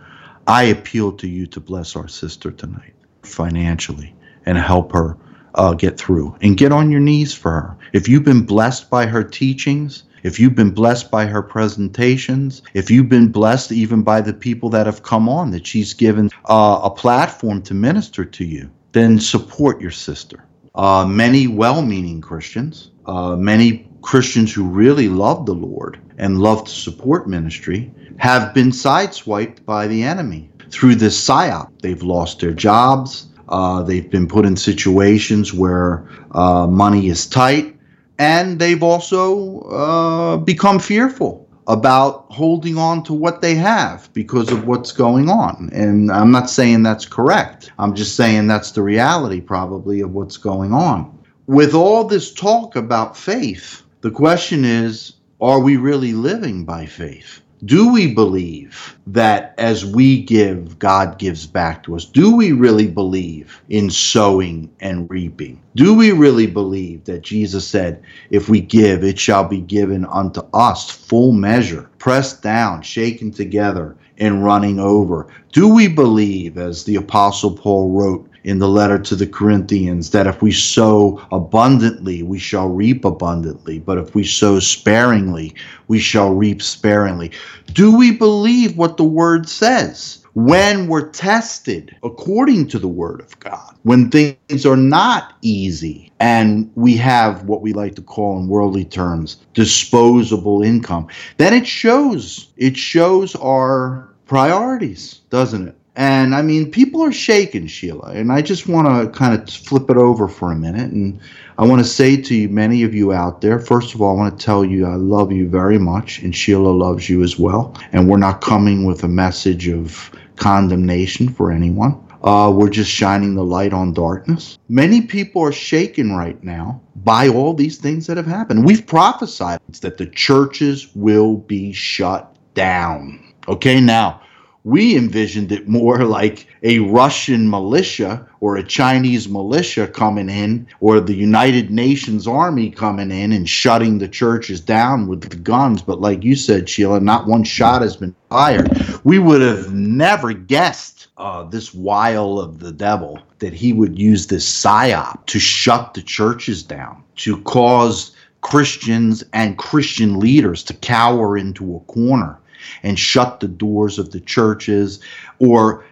I appeal to you to bless our sister tonight financially and help her uh, get through. And get on your knees for her. If you've been blessed by her teachings, if you've been blessed by her presentations, if you've been blessed even by the people that have come on, that she's given uh, a platform to minister to you, then support your sister. Uh, many well-meaning Christians, uh, many Christians who really love the Lord and love to support ministry have been sideswiped by the enemy through this psyop. They've lost their jobs. Uh, they've been put in situations where uh, money is tight. And they've also uh, become fearful about holding on to what they have because of what's going on. And I'm not saying that's correct. I'm just saying that's the reality probably of what's going on. With all this talk about faith, the question is, are we really living by faith? Do we believe that as we give, God gives back to us? Do we really believe in sowing and reaping? Do we really believe that Jesus said, if we give, it shall be given unto us full measure, pressed down, shaken together, and running over? Do we believe, as the Apostle Paul wrote, in the letter to the Corinthians, that if we sow abundantly, we shall reap abundantly. But if we sow sparingly, we shall reap sparingly. Do we believe what the Word says? When we're tested according to the Word of God, when things are not easy and we have what we like to call in worldly terms, disposable income, then it shows. It shows our priorities, doesn't it? And, I mean, people are shaken, Sheila, and I just want to kind of flip it over for a minute. And I want to say to you, many of you out there, first of all, I want to tell you I love you very much, and Sheila loves you as well. And we're not coming with a message of condemnation for anyone. Uh, we're just shining the light on darkness. Many people are shaken right now by all these things that have happened. We've prophesied that the churches will be shut down. Okay, now. We envisioned it more like a Russian militia or a Chinese militia coming in or the United Nations Army coming in and shutting the churches down with the guns. But like you said, Sheila, not one shot has been fired. We would have never guessed uh, this wile of the devil, that he would use this psyop to shut the churches down, to cause Christians and Christian leaders to cower into a corner and shut the doors of the churches, or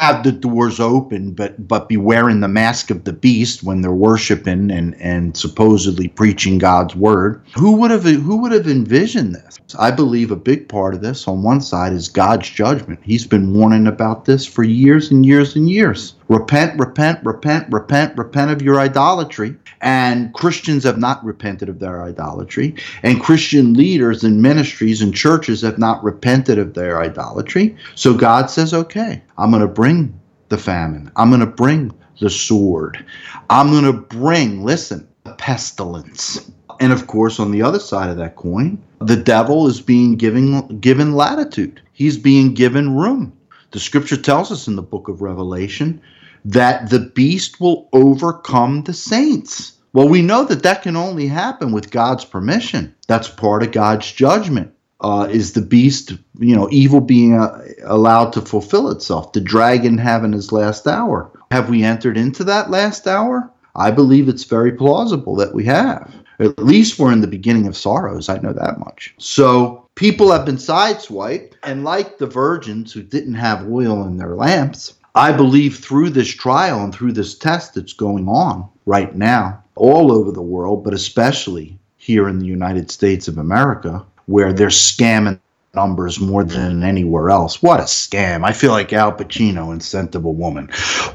have the doors open, but but be wearing the mask of the beast when they're worshiping and, and supposedly preaching God's word. Who would have who would have envisioned this? I believe a big part of this on one side is God's judgment. He's been warning about this for years and years and years. Repent, repent, repent, repent, repent of your idolatry. And Christians have not repented of their idolatry. And Christian leaders and ministries and churches have not repented of their idolatry. So God says, okay, I'm going to bring the famine. I'm going to bring the sword. I'm going to bring, listen, the pestilence. And of course, on the other side of that coin, the devil is being given, given latitude. He's being given room. The scripture tells us in the book of Revelation that the beast will overcome the saints. Well, we know that that can only happen with God's permission. That's part of God's judgment, uh, is the beast, you know, evil being uh, allowed to fulfill itself, the dragon having his last hour. Have we entered into that last hour? I believe it's very plausible that we have. At least we're in the beginning of sorrows. I know that much. So people have been sideswiped, and like the virgins who didn't have oil in their lamps, I believe through this trial and through this test that's going on right now all over the world, but especially here in the United States of America, where they're scamming numbers more than anywhere else. What a scam. I feel like Al Pacino in Scent of a Woman.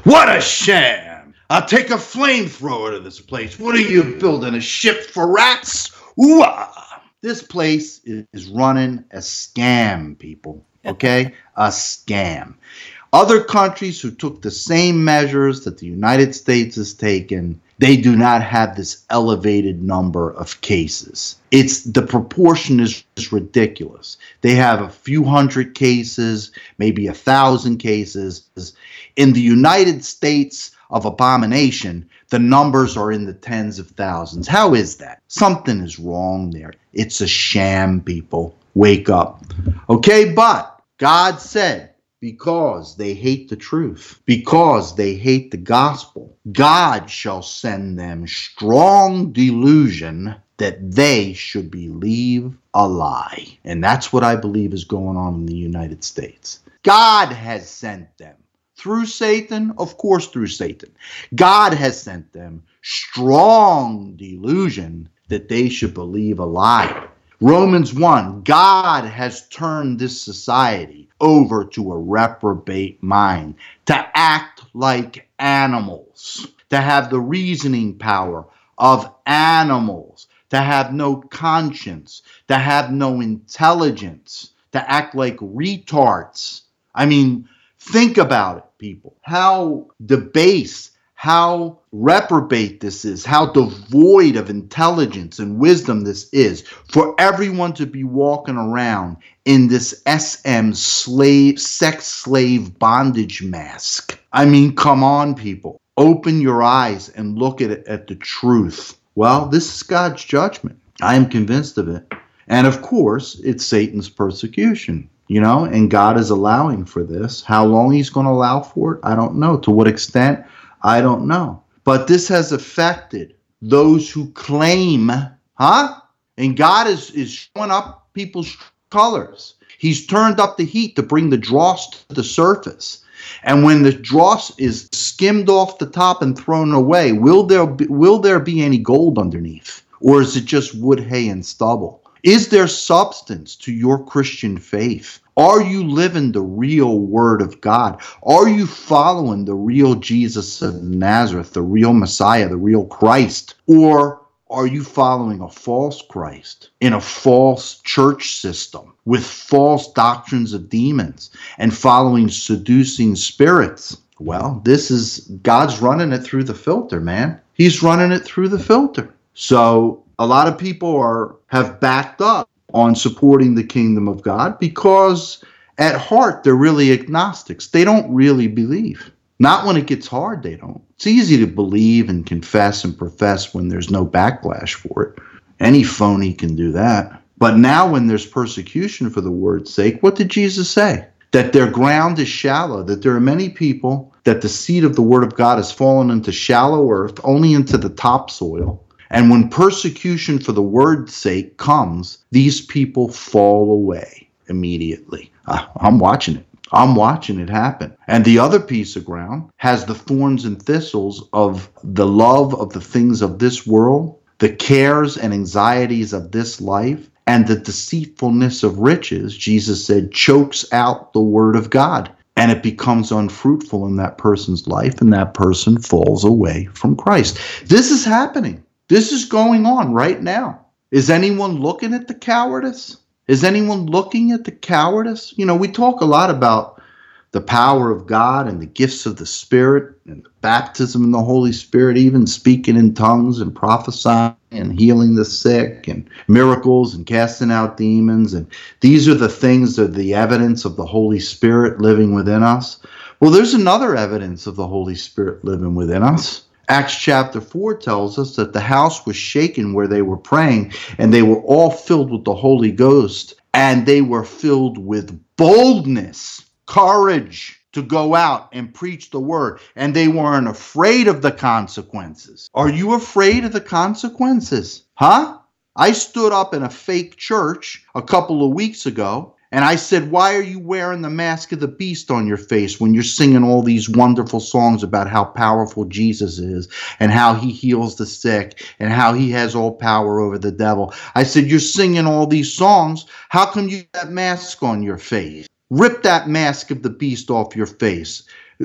What a sham. I'll take a flamethrower to this place. What are you building, a ship for rats? Ooh-ah. This place is running a scam, people, okay? A scam. Other countries who took the same measures that the United States has taken, they do not have this elevated number of cases. It's the proportion is just ridiculous. They have a few hundred cases, maybe a thousand cases. In the United States of abomination, the numbers are in the tens of thousands. How is that? Something is wrong there. It's a sham, people. Wake up. Okay, but God said, because they hate the truth, because they hate the gospel, God shall send them strong delusion that they should believe a lie. And that's what I believe is going on in the United States. God has sent them. Through Satan? Of course through Satan. God has sent them strong delusion that they should believe a lie. Romans one, God has turned this society over to a reprobate mind, to act like animals, to have the reasoning power of animals, to have no conscience, to have no intelligence, to act like retards. I mean, think about it, people, how debased, how reprobate this is, how devoid of intelligence and wisdom this is, for everyone to be walking around in this S M slave, sex slave bondage mask. I mean, come on, people, open your eyes and look at it, at the truth. Well, this is God's judgment. I am convinced of it. And of course, it's Satan's persecution. You know, and God is allowing for this. How long he's going to allow for it, I don't know. To what extent, I don't know. But this has affected those who claim, huh? And God is, is showing up people's colors. He's turned up the heat to bring the dross to the surface. And when the dross is skimmed off the top and thrown away, will there be, will there be any gold underneath? Or is it just wood, hay, and stubble? Is there substance to your Christian faith? Are you living the real word of God? Are you following the real Jesus of Nazareth, the real Messiah, the real Christ? Or are you following a false Christ in a false church system with false doctrines of demons and following seducing spirits? Well, this is God's running it through the filter, man. He's running it through the filter. So a lot of people are have backed up on supporting the kingdom of God because at heart they're really agnostics. They don't really believe. Not when it gets hard, they don't. It's easy to believe and confess and profess when there's no backlash for it. Any phony can do that. But now when there's persecution for the word's sake, what did Jesus say? That their ground is shallow, that there are many people, that the seed of the word of God has fallen into shallow earth, only into the topsoil. And when persecution for the word's sake comes, these people fall away immediately. Uh, I'm watching it. I'm watching it happen. And the other piece of ground has the thorns and thistles of the love of the things of this world, the cares and anxieties of this life, and the deceitfulness of riches, Jesus said, chokes out the word of God. And it becomes unfruitful in that person's life, and that person falls away from Christ. This is happening. This is going on right now. Is anyone looking at the cowardice? Is anyone looking at the cowardice? You know, we talk a lot about the power of God and the gifts of the Spirit and the baptism in the Holy Spirit, even speaking in tongues and prophesying and healing the sick and miracles and casting out demons. And these are the things that are the evidence of the Holy Spirit living within us. Well, there's another evidence of the Holy Spirit living within us. Acts chapter four tells us that the house was shaken where they were praying, and they were all filled with the Holy Ghost, and they were filled with boldness, courage to go out and preach the word, and they weren't afraid of the consequences. Are you afraid of the consequences? Huh? I stood up in a fake church a couple of weeks ago, and I said, why are you wearing the mask of the beast on your face when you're singing all these wonderful songs about how powerful Jesus is and how he heals the sick and how he has all power over the devil? I said, you're singing all these songs. How come you have that mask on your face? Rip that mask of the beast off your face.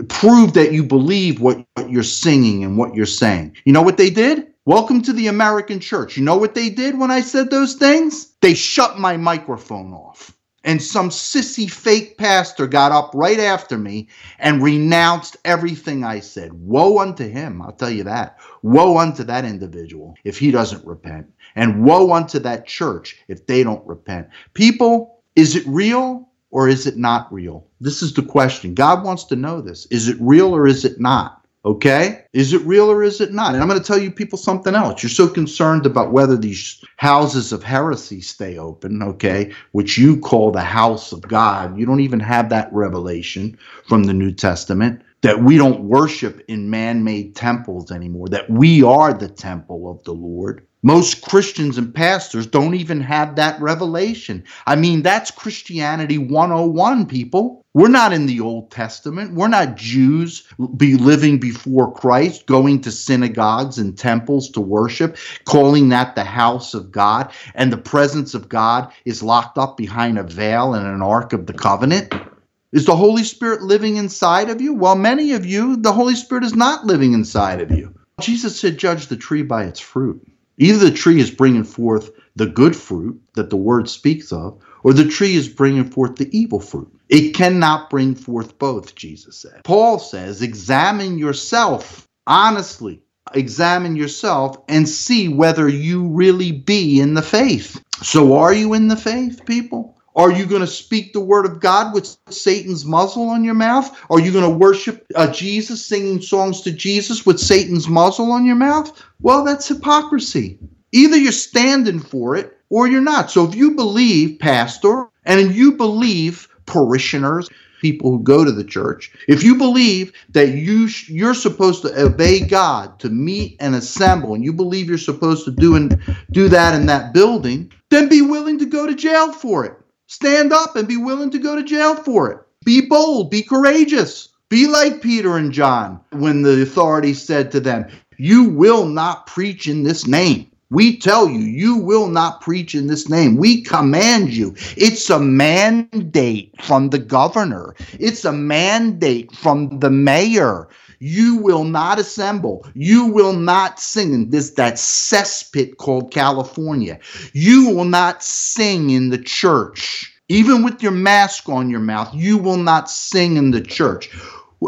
Prove that you believe what, what you're singing and what you're saying. You know what they did? Welcome to the American church. You know what they did when I said those things? They shut my microphone off. And some sissy fake pastor got up right after me and renounced everything I said. Woe unto him, I'll tell you that. Woe unto that individual if he doesn't repent. And woe unto that church if they don't repent. People, is it real? Or is it not real? This is the question. God wants to know this. Is it real or is it not? Okay? Is it real or is it not? And I'm going to tell you people something else. You're so concerned about whether these houses of heresy stay open, okay, which you call the house of God. You don't even have that revelation from the New Testament that we don't worship in man-made temples anymore, that we are the temple of the Lord. Most Christians and pastors don't even have that revelation. I mean, that's Christianity one oh one, people. We're not in the Old Testament. We're not Jews be living before Christ, going to synagogues and temples to worship, calling that the house of God, and the presence of God is locked up behind a veil and an ark of the covenant. Is the Holy Spirit living inside of you? Well, many of you, the Holy Spirit is not living inside of you. Jesus said, judge the tree by its fruit. Either the tree is bringing forth the good fruit that the word speaks of, or the tree is bringing forth the evil fruit. It cannot bring forth both, Jesus said. Paul says, examine yourself, honestly, examine yourself and see whether you really be in the faith. So are you in the faith, people? Are you going to speak the word of God with Satan's muzzle on your mouth? Are you going to worship uh, Jesus, singing songs to Jesus with Satan's muzzle on your mouth? Well, that's hypocrisy. Either you're standing for it or you're not. So if you believe, pastor, and you believe parishioners, people who go to the church, if you believe that you sh- you're supposed to obey God, to meet and assemble, and you believe you're supposed to do and do that in that building, then be willing to go to jail for it. Stand up and be willing to go to jail for it. Be bold. Be courageous. Be like Peter and John when the authorities said to them, you will not preach in this name. We tell you, you will not preach in this name. We command you. It's a mandate from the governor. It's a mandate from the mayor. You will not assemble. You will not sing in this, that cesspit called California. You will not sing in the church. Even with your mask on your mouth, you will not sing in the church.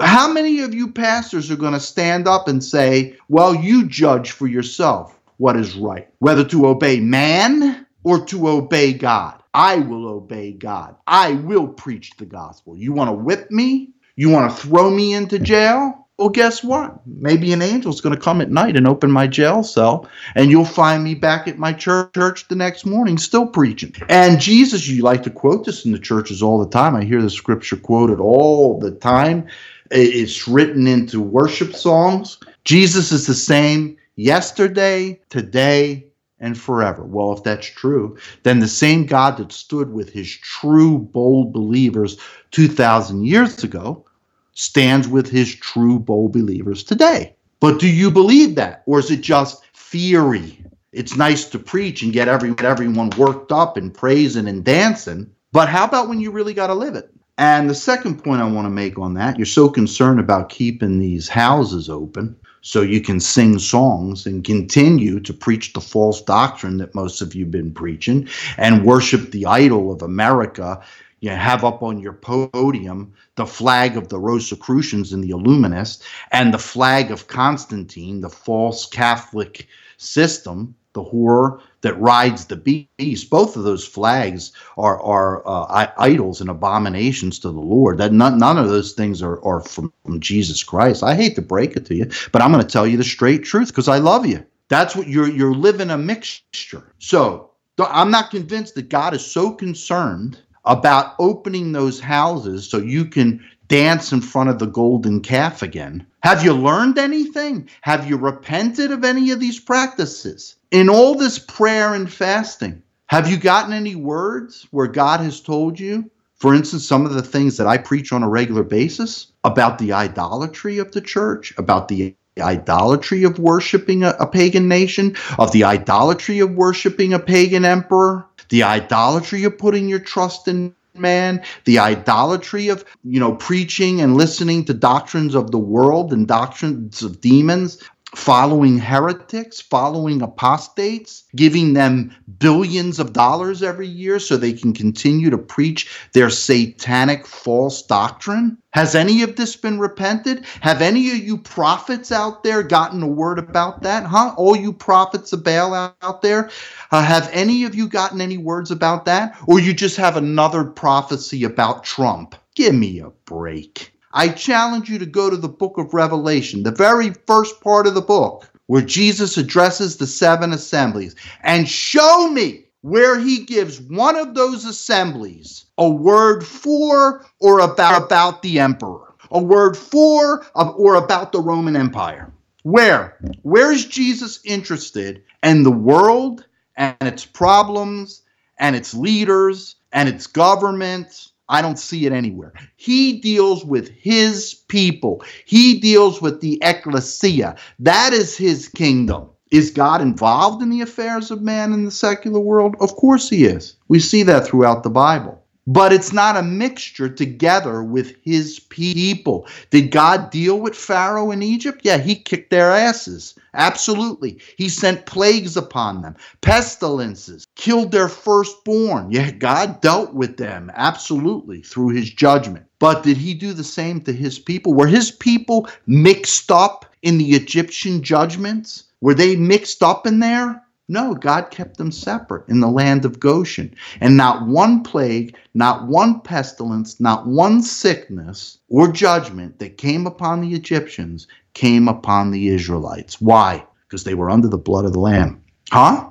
How many of you pastors are going to stand up and say, well, you judge for yourself what is right, whether to obey man or to obey God? I will obey God. I will preach the gospel. You want to whip me? You want to throw me into jail? Well, guess what? Maybe an angel's going to come at night and open my jail cell, and you'll find me back at my church, church the next morning still preaching. And Jesus, you like to quote this in the churches all the time. I hear the scripture quoted all the time. It's written into worship songs. Jesus is the same yesterday, today, and forever. Well, if that's true, then the same God that stood with his true bold believers two thousand years ago stands with his true bold believers today. But do you believe that? Or is it just theory? It's nice to preach and get every, get everyone worked up and praising and dancing. But how about when you really got to live it? And the second point I want to make on that, you're so concerned about keeping these houses open so you can sing songs and continue to preach the false doctrine that most of you have been preaching and worship the idol of America. You have up on your podium the flag of the Rosicrucians and the Illuminists and the flag of Constantine, the false Catholic system, the whore that rides the beast. Both of those flags are are uh, idols and abominations to the Lord. That none, none of those things are, are from, from Jesus Christ. I hate to break it to you, but I'm going to tell you the straight truth because I love you. That's what you're you're living, a mixture. So I'm not convinced that God is so concerned about opening those houses so you can dance in front of the golden calf again. Have you learned anything? Have you repented of any of these practices? In all this prayer and fasting, have you gotten any words where God has told you, for instance, some of the things that I preach on a regular basis about the idolatry of the church, about the idolatry of worshiping a, a pagan nation, of the idolatry of worshiping a pagan emperor, the idolatry of putting your trust in man, the idolatry of, you know, preaching and listening to doctrines of the world and doctrines of demons, following heretics, following apostates, giving them billions of dollars every year so they can continue to preach their satanic false doctrine? Has any of this been repented? Have any of you prophets out there gotten a word about that? Huh? All you prophets of Baal out there, uh, have any of you gotten any words about that? Or you just have another prophecy about Trump? Give me a break. I challenge you to go to the book of Revelation, the very first part of the book, where Jesus addresses the seven assemblies, and show me where he gives one of those assemblies a word for or about, about the emperor, a word for or about the Roman Empire. Where? Where is Jesus interested in the world and its problems and its leaders and its government? I don't see it anywhere. He deals with his people. He deals with the ecclesia. That is his kingdom. Is God involved in the affairs of man in the secular world? Of course he is. We see that throughout the Bible. But it's not a mixture together with his people. Did God deal with Pharaoh in Egypt? Yeah, he kicked their asses. Absolutely. He sent plagues upon them, pestilences, killed their firstborn. Yeah, God dealt with them, absolutely, through his judgment. But did he do the same to his people? Were his people mixed up in the Egyptian judgments? Were they mixed up in there? No, God kept them separate in the land of Goshen. And not one plague, not one pestilence, not one sickness or judgment that came upon the Egyptians came upon the Israelites. Why? Because they were under the blood of the Lamb. Huh?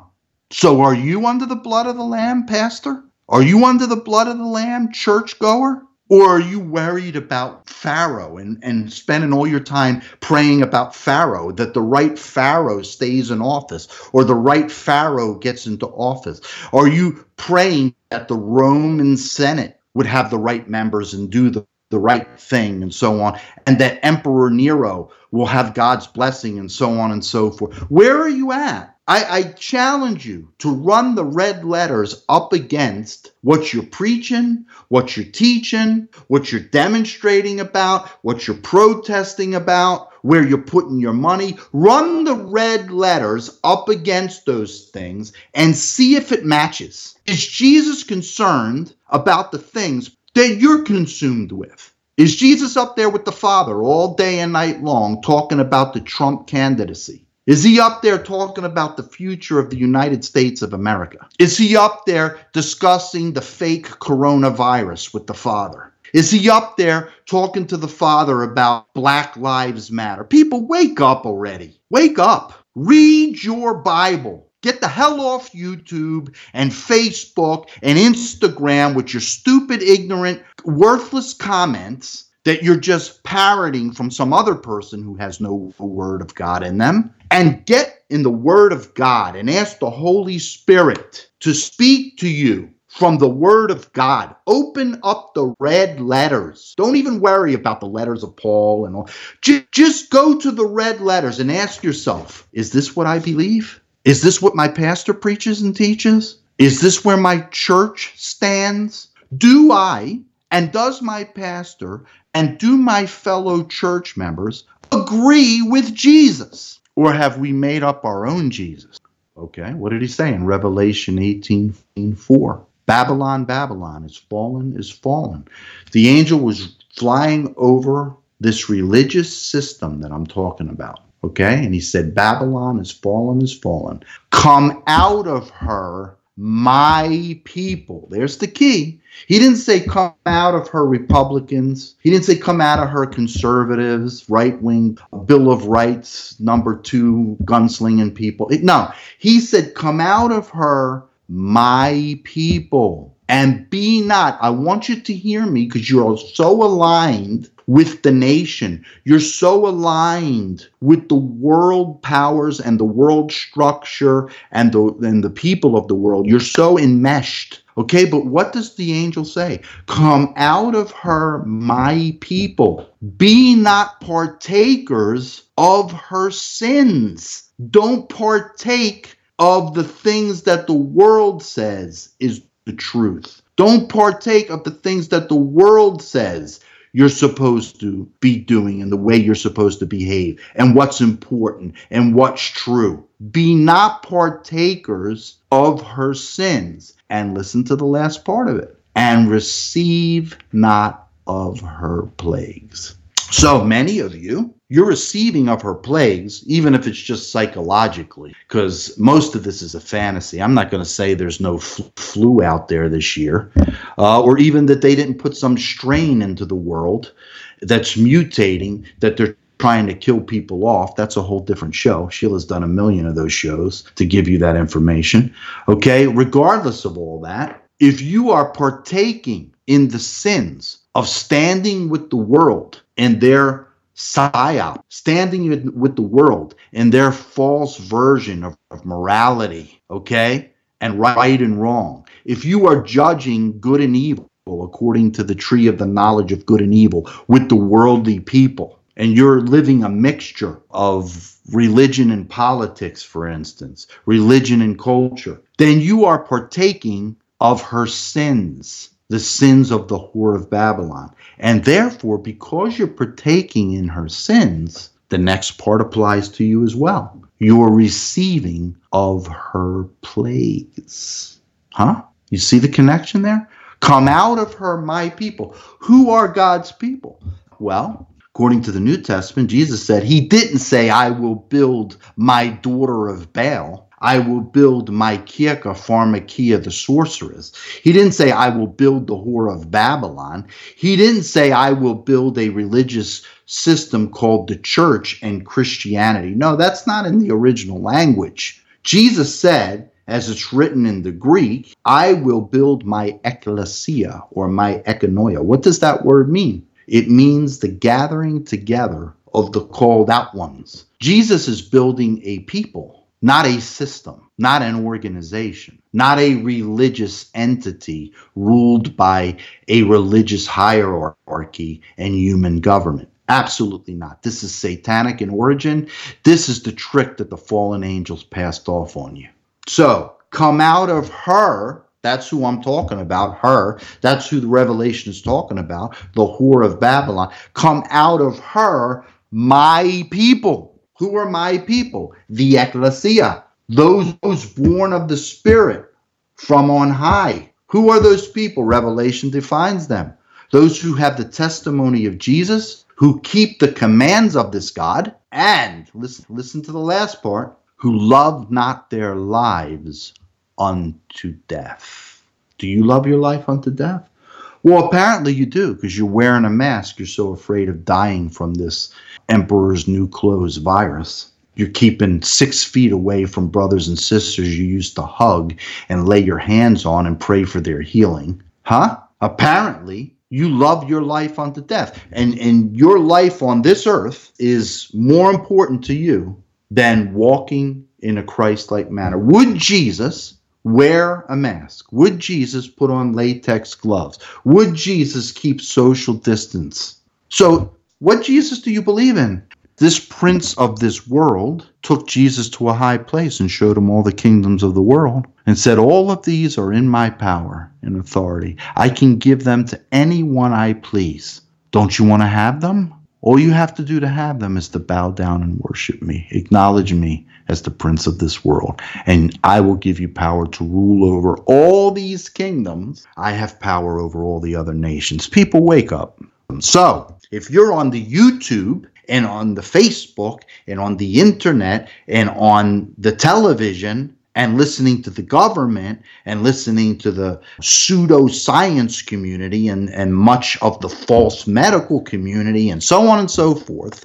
So are you under the blood of the Lamb, Pastor? Are you under the blood of the Lamb, churchgoer? Or are you worried about Pharaoh and, and spending all your time praying about Pharaoh, that the right Pharaoh stays in office or the right Pharaoh gets into office? Are you praying that the Roman Senate would have the right members and do the, the right thing and so on, and that Emperor Nero will have God's blessing and so on and so forth? Where are you at? I, I challenge you to run the red letters up against what you're preaching, what you're teaching, what you're demonstrating about, what you're protesting about, where you're putting your money. Run the red letters up against those things and see if it matches. Is Jesus concerned about the things that you're consumed with? Is Jesus up there with the Father all day and night long talking about the Trump candidacy? Is he up there talking about the future of the United States of America? Is he up there discussing the fake coronavirus with the Father? Is he up there talking to the Father about Black Lives Matter? People, wake up already. Wake up. Read your Bible. Get the hell off YouTube and Facebook and Instagram with your stupid, ignorant, worthless comments that you're just parroting from some other person who has no word of God in them, and get in the Word of God and ask the Holy Spirit to speak to you from the Word of God. Open up the red letters. Don't even worry about the letters of Paul and all. Just go to the red letters and ask yourself, is this what I believe? Is this what my pastor preaches and teaches? Is this where my church stands? Do I, and does my pastor, and do my fellow church members agree with Jesus? Or have we made up our own Jesus? Okay, what did he say in Revelation eighteen four? Babylon, Babylon, is fallen, is fallen. The angel was flying over this religious system that I'm talking about. Okay, and he said, Babylon is fallen, is fallen. Come out of her, my people. There's the key. He didn't say come out of her Republicans. He didn't say come out of her conservatives, right-wing, Bill of Rights, number two, gunslinging people. It, no, he said come out of her, my people, and be not. I want you to hear me because you're so aligned with the nation. You're so aligned with the world powers and the world structure and the and the people of the world. You're so enmeshed. Okay, but what does the angel say? Come out of her, my people. Be not partakers of her sins. Don't partake of the things that the world says is the truth. Don't partake of the things that the world says you're supposed to be doing and the way you're supposed to behave and what's important and what's true. Be not partakers of her sins. And listen to the last part of it. And receive not of her plagues. So many of you, you're receiving of her plagues, even if it's just psychologically, because most of this is a fantasy. I'm not going to say there's no fl- flu out there this year, uh, or even that they didn't put some strain into the world that's mutating, that they're trying to kill people off. That's a whole different show. Sheila's done a million of those shows to give you that information. Okay, regardless of all that, if you are partaking in the sins of standing with the world and their psyop, standing with the world and their false version of, of morality, okay, and right and wrong. If you are judging good and evil according to the tree of the knowledge of good and evil with the worldly people, and you're living a mixture of religion and politics, for instance, religion and culture, then you are partaking of her sins, the sins of the whore of Babylon. And therefore, because you're partaking in her sins, the next part applies to you as well. You are receiving of her plagues. Huh? You see the connection there? Come out of her, my people. Who are God's people? Well, according to the New Testament, Jesus said, he didn't say, I will build my daughter of Baal. I will build my Kieka, Pharmakia, the sorceress. He didn't say, I will build the whore of Babylon. He didn't say, I will build a religious system called the church and Christianity. No, that's not in the original language. Jesus said, as it's written in the Greek, I will build my ecclesia or my ecclesia. What does that word mean? It means the gathering together of the called out ones. Jesus is building a people. Not a system, not an organization, not a religious entity ruled by a religious hierarchy and human government. Absolutely not. This is satanic in origin. This is the trick that the fallen angels passed off on you. So come out of her. That's who I'm talking about, her. That's who the Revelation is talking about, the whore of Babylon. Come out of her, my people. Who are my people? The ecclesia, those, those born of the Spirit from on high. Who are those people? Revelation defines them. Those who have the testimony of Jesus, who keep the commands of this God, and, listen, listen to the last part, who love not their lives unto death. Do you love your life unto death? Well, apparently you do, because you're wearing a mask. You're so afraid of dying from this emperor's new clothes virus. You're keeping six feet away from brothers and sisters you used to hug and lay your hands on and pray for their healing. Huh? Apparently, you love your life unto death. And, and your life on this earth is more important to you than walking in a Christ-like manner? Would Jesus wear a mask? Would Jesus put on latex gloves? Would Jesus keep social distance? So what Jesus do you believe in? This prince of this world took Jesus to a high place and showed him all the kingdoms of the world and said, all of these are in my power and authority. I can give them to anyone I please. Don't you want to have them? All you have to do to have them is to bow down and worship me. Acknowledge me as the prince of this world, and I will give you power to rule over all these kingdoms. I have power over all the other nations. People, wake up. So if you're on the YouTube and on the Facebook and on the internet and on the television and listening to the government and listening to the pseudoscience community and, and much of the false medical community and so on and so forth,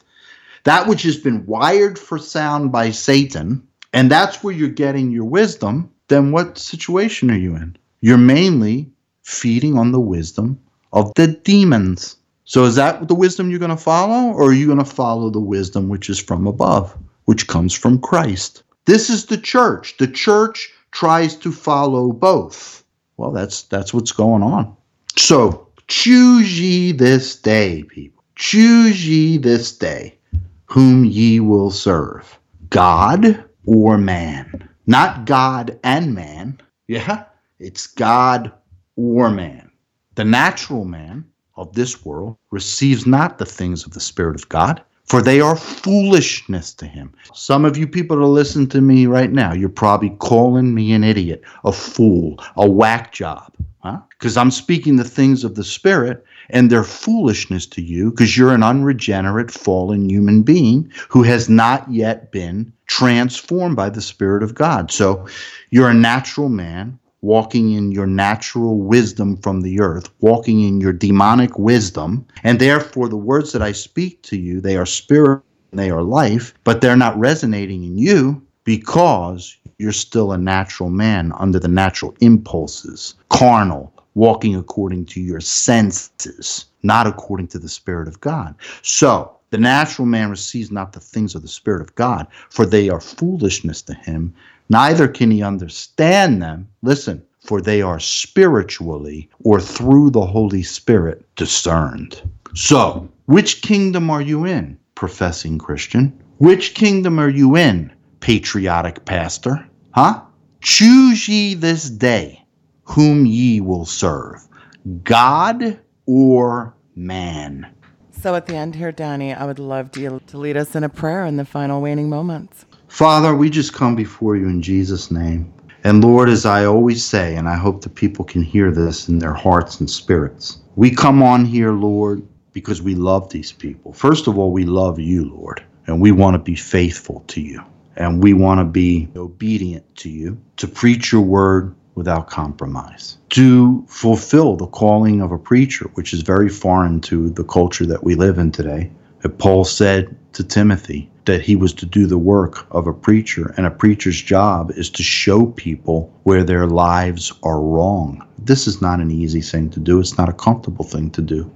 that which has been wired for sound by Satan, and that's where you're getting your wisdom, then what situation are you in? You're mainly feeding on the wisdom of the demons. So is that the wisdom you're going to follow, or are you going to follow the wisdom which is from above, which comes from Christ? This is the church. The church tries to follow both. Well, that's that's what's going on. So choose ye this day, people. Choose ye this day whom ye will serve, God or man. Not God and man. Yeah, it's God or man. The natural man of this world receives not the things of the Spirit of God, for they are foolishness to him. Some of you people that listen to me right now, you're probably calling me an idiot, a fool, a whack job, huh? Because I'm speaking the things of the Spirit, and they're foolishness to you because you're an unregenerate, fallen human being who has not yet been transformed by the Spirit of God. So you're a natural man, walking in your natural wisdom from the earth, walking in your demonic wisdom, and therefore the words that I speak to you, they are spirit and they are life, but they're not resonating in you because you're still a natural man under the natural impulses, carnal, walking according to your senses, not according to the Spirit of God. So the natural man receives not the things of the Spirit of God, for they are foolishness to him. Neither can he understand them, listen, for they are spiritually or through the Holy Spirit discerned. So, which kingdom are you in, professing Christian? Which kingdom are you in, patriotic pastor? Huh? Choose ye this day whom ye will serve, God or man. So at the end here, Danny, I would love to lead us in a prayer in the final waning moments. Father, we just come before you in Jesus' name. And Lord, as I always say, and I hope the people can hear this in their hearts and spirits, we come on here, Lord, because we love these people. First of all, we love you, Lord, and we want to be faithful to you, and we want to be obedient to you, to preach your word without compromise, to fulfill the calling of a preacher, which is very foreign to the culture that we live in today. That Paul said to Timothy, that he was to do the work of a preacher, and a preacher's job is to show people where their lives are wrong. This is not an easy thing to do. It's not a comfortable thing to do,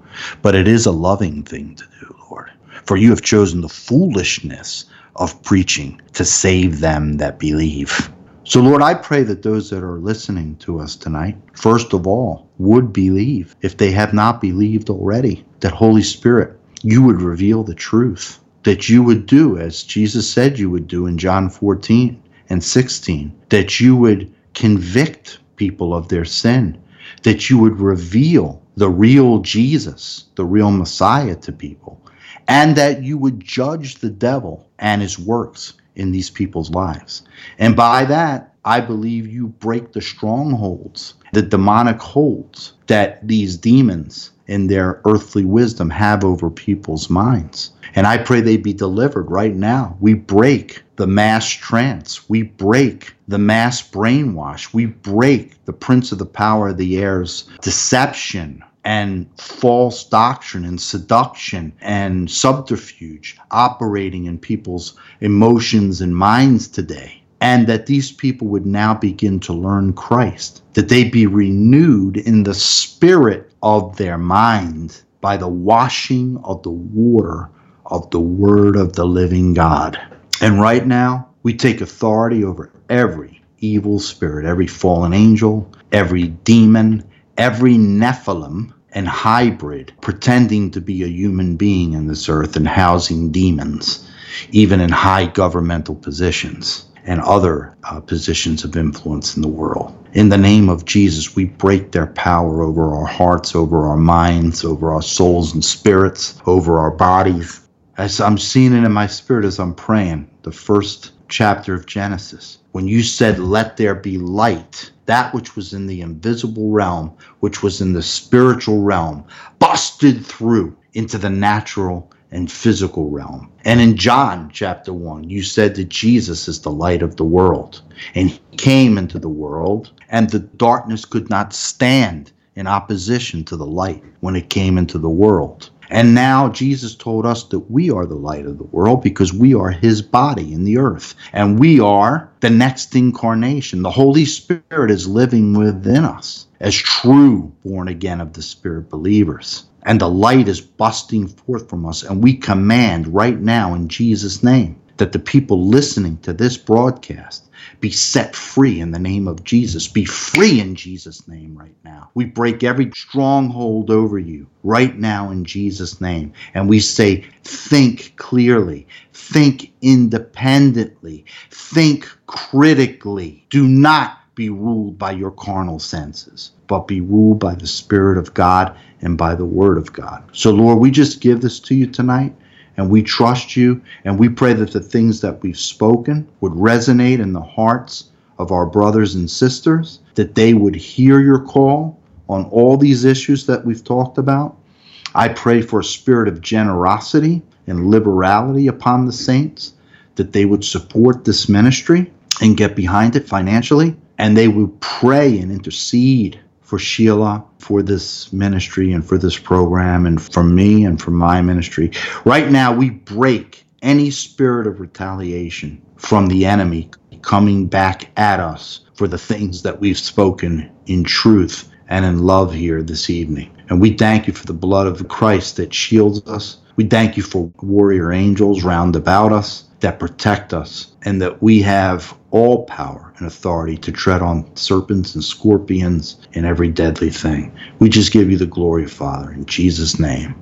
but it is a loving thing to do, Lord. For you have chosen the foolishness of preaching to save them that believe. So, Lord, I pray that those that are listening to us tonight, first of all, would believe, if they have not believed already, that Holy Spirit, you would reveal the truth, that you would do as Jesus said you would do in John fourteen and sixteen, that you would convict people of their sin, that you would reveal the real Jesus, the real Messiah to people, and that you would judge the devil and his works in these people's lives. And by that, I believe you break the strongholds, the demonic holds that these demons in their earthly wisdom have over people's minds. And I pray they be delivered right now. We break the mass trance. We break the mass brainwash. We break the prince of the power of the air's deception and false doctrine and seduction and subterfuge operating in people's emotions and minds today. And that these people would now begin to learn Christ, that they be renewed in the spirit of their mind by the washing of the water of the word of the living God. And right now, We take authority over every evil spirit, every fallen angel, every demon, every Nephilim and hybrid pretending to be a human being in this earth and housing demons, even in high governmental positions and other uh, positions of influence in the world. In the name of Jesus, we break their power over our hearts, over our minds, over our souls and spirits, over our bodies. As I'm seeing it in my spirit as I'm praying, the first chapter of Genesis, when you said, "Let there be light," that which was in the invisible realm, which was in the spiritual realm, busted through into the natural and physical realm. And in John chapter one, you said that Jesus is the light of the world, and he came into the world, and the darkness could not stand in opposition to the light when it came into the world. And now Jesus told us that we are the light of the world because we are his body in the earth, and we are the next incarnation. The Holy Spirit is living within us as true born again of the Spirit believers. And the light is busting forth from us. And we command right now in Jesus' name that the people listening to this broadcast be set free in the name of Jesus. Be free in Jesus' name right now. We break every stronghold over you right now in Jesus' name. And we say, think clearly. Think independently. Think critically. Do not be ruled by your carnal senses, but be ruled by the Spirit of God and by the Word of God. So, Lord, we just give this to you tonight, and we trust you, and we pray that the things that we've spoken would resonate in the hearts of our brothers and sisters, that they would hear your call on all these issues that we've talked about. I pray for a spirit of generosity and liberality upon the saints, that they would support this ministry and get behind it financially. And they will pray and intercede for Sheila, for this ministry, and for this program, and for me, and for my ministry. Right now, we break any spirit of retaliation from the enemy coming back at us for the things that we've spoken in truth and in love here this evening. And we thank you for the blood of Christ that shields us. We thank you for warrior angels round about us that protect us, and that we have all power and authority to tread on serpents and scorpions and every deadly thing. We just give you the glory, Father, in Jesus' name.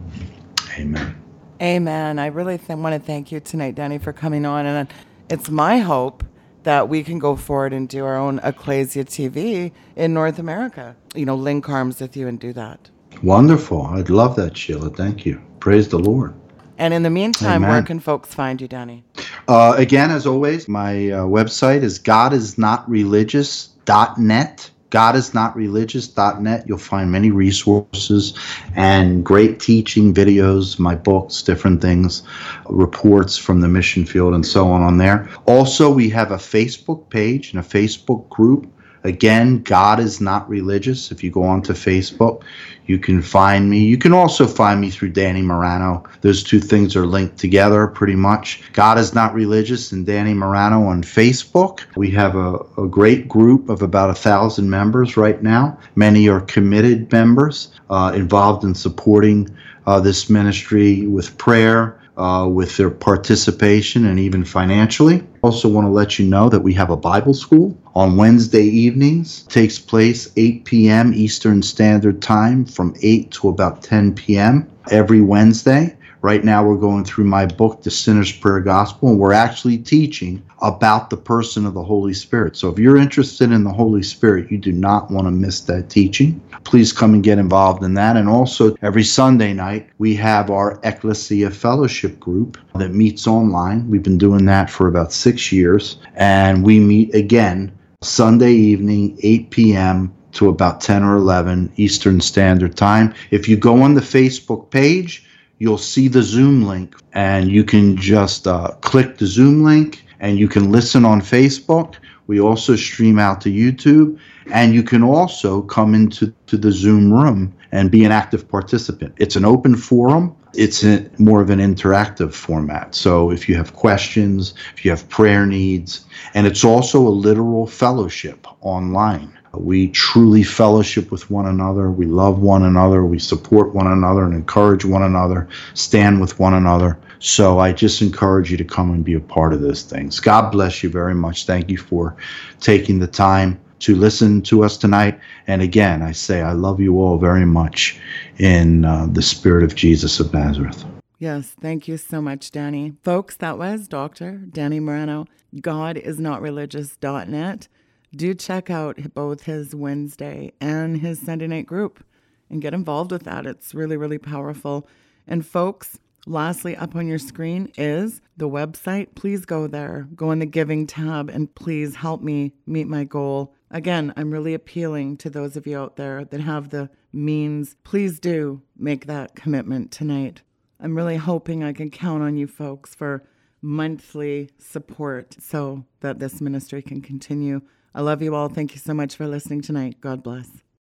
Amen. Amen. I really th- want to thank you tonight, Danny, for coming on. And it's my hope that we can go forward and do our own Ecclesia T V in North America. You know, link arms with you and do that. Wonderful. I'd love that, Sheila. Thank you. Praise the Lord. And in the meantime, Amen. Where can folks find you, Danny? Uh, again, as always, my uh, website is god is not religious dot net. god is not religious dot net. You'll find many resources and great teaching videos, my books, different things, reports from the mission field, and so on on there. Also, we have a Facebook page and a Facebook group. Again, God is Not Religious. If you go onto Facebook, you can find me. You can also find me through Danny Morano. Those two things are linked together pretty much. God is Not Religious and Danny Morano on Facebook. We have a, a great group of about a thousand members right now. Many are committed members uh, involved in supporting uh, this ministry with prayer, Uh, with their participation, and even financially. Also want to let you know that we have a Bible school on Wednesday evenings. It takes place eight p.m. Eastern Standard Time from eight to about ten p.m. every Wednesday. Right now we're going through my book, The Sinner's Prayer Gospel, and we're actually teaching about the person of the Holy Spirit. So if you're interested in the Holy Spirit, you do not want to miss that teaching. Please come and get involved in that. And also, every Sunday night, we have our Ecclesia Fellowship group that meets online. We've been doing that for about six years. And we meet again Sunday evening, eight p.m. to about ten or eleven Eastern Standard Time. If you go on the Facebook page, you'll see the Zoom link, and you can just uh, click the Zoom link. And you can listen on Facebook. We also stream out to YouTube. And you can also come into to the Zoom room and be an active participant. It's an open forum. It's a, more of an interactive format. So if you have questions, if you have prayer needs, and it's also a literal fellowship online. We truly fellowship with one another. We love one another. We support one another and encourage one another, stand with one another. So I just encourage you to come and be a part of those things. God bless you very much. Thank you for taking the time to listen to us tonight. And again, I say I love you all very much in uh, the spirit of Jesus of Nazareth. Yes, thank you so much, Danny. Folks, that was Doctor Danny Morano, god is not religious dot net. Do check out both his Wednesday and his Sunday night group and get involved with that. It's really, really powerful. And folks, lastly, up on your screen is the website. Please go there. Go in the giving tab and please help me meet my goal. Again, I'm really appealing to those of you out there that have the means. Please do make that commitment tonight. I'm really hoping I can count on you folks for monthly support so that this ministry can continue. I love you all. Thank you so much for listening tonight. God bless.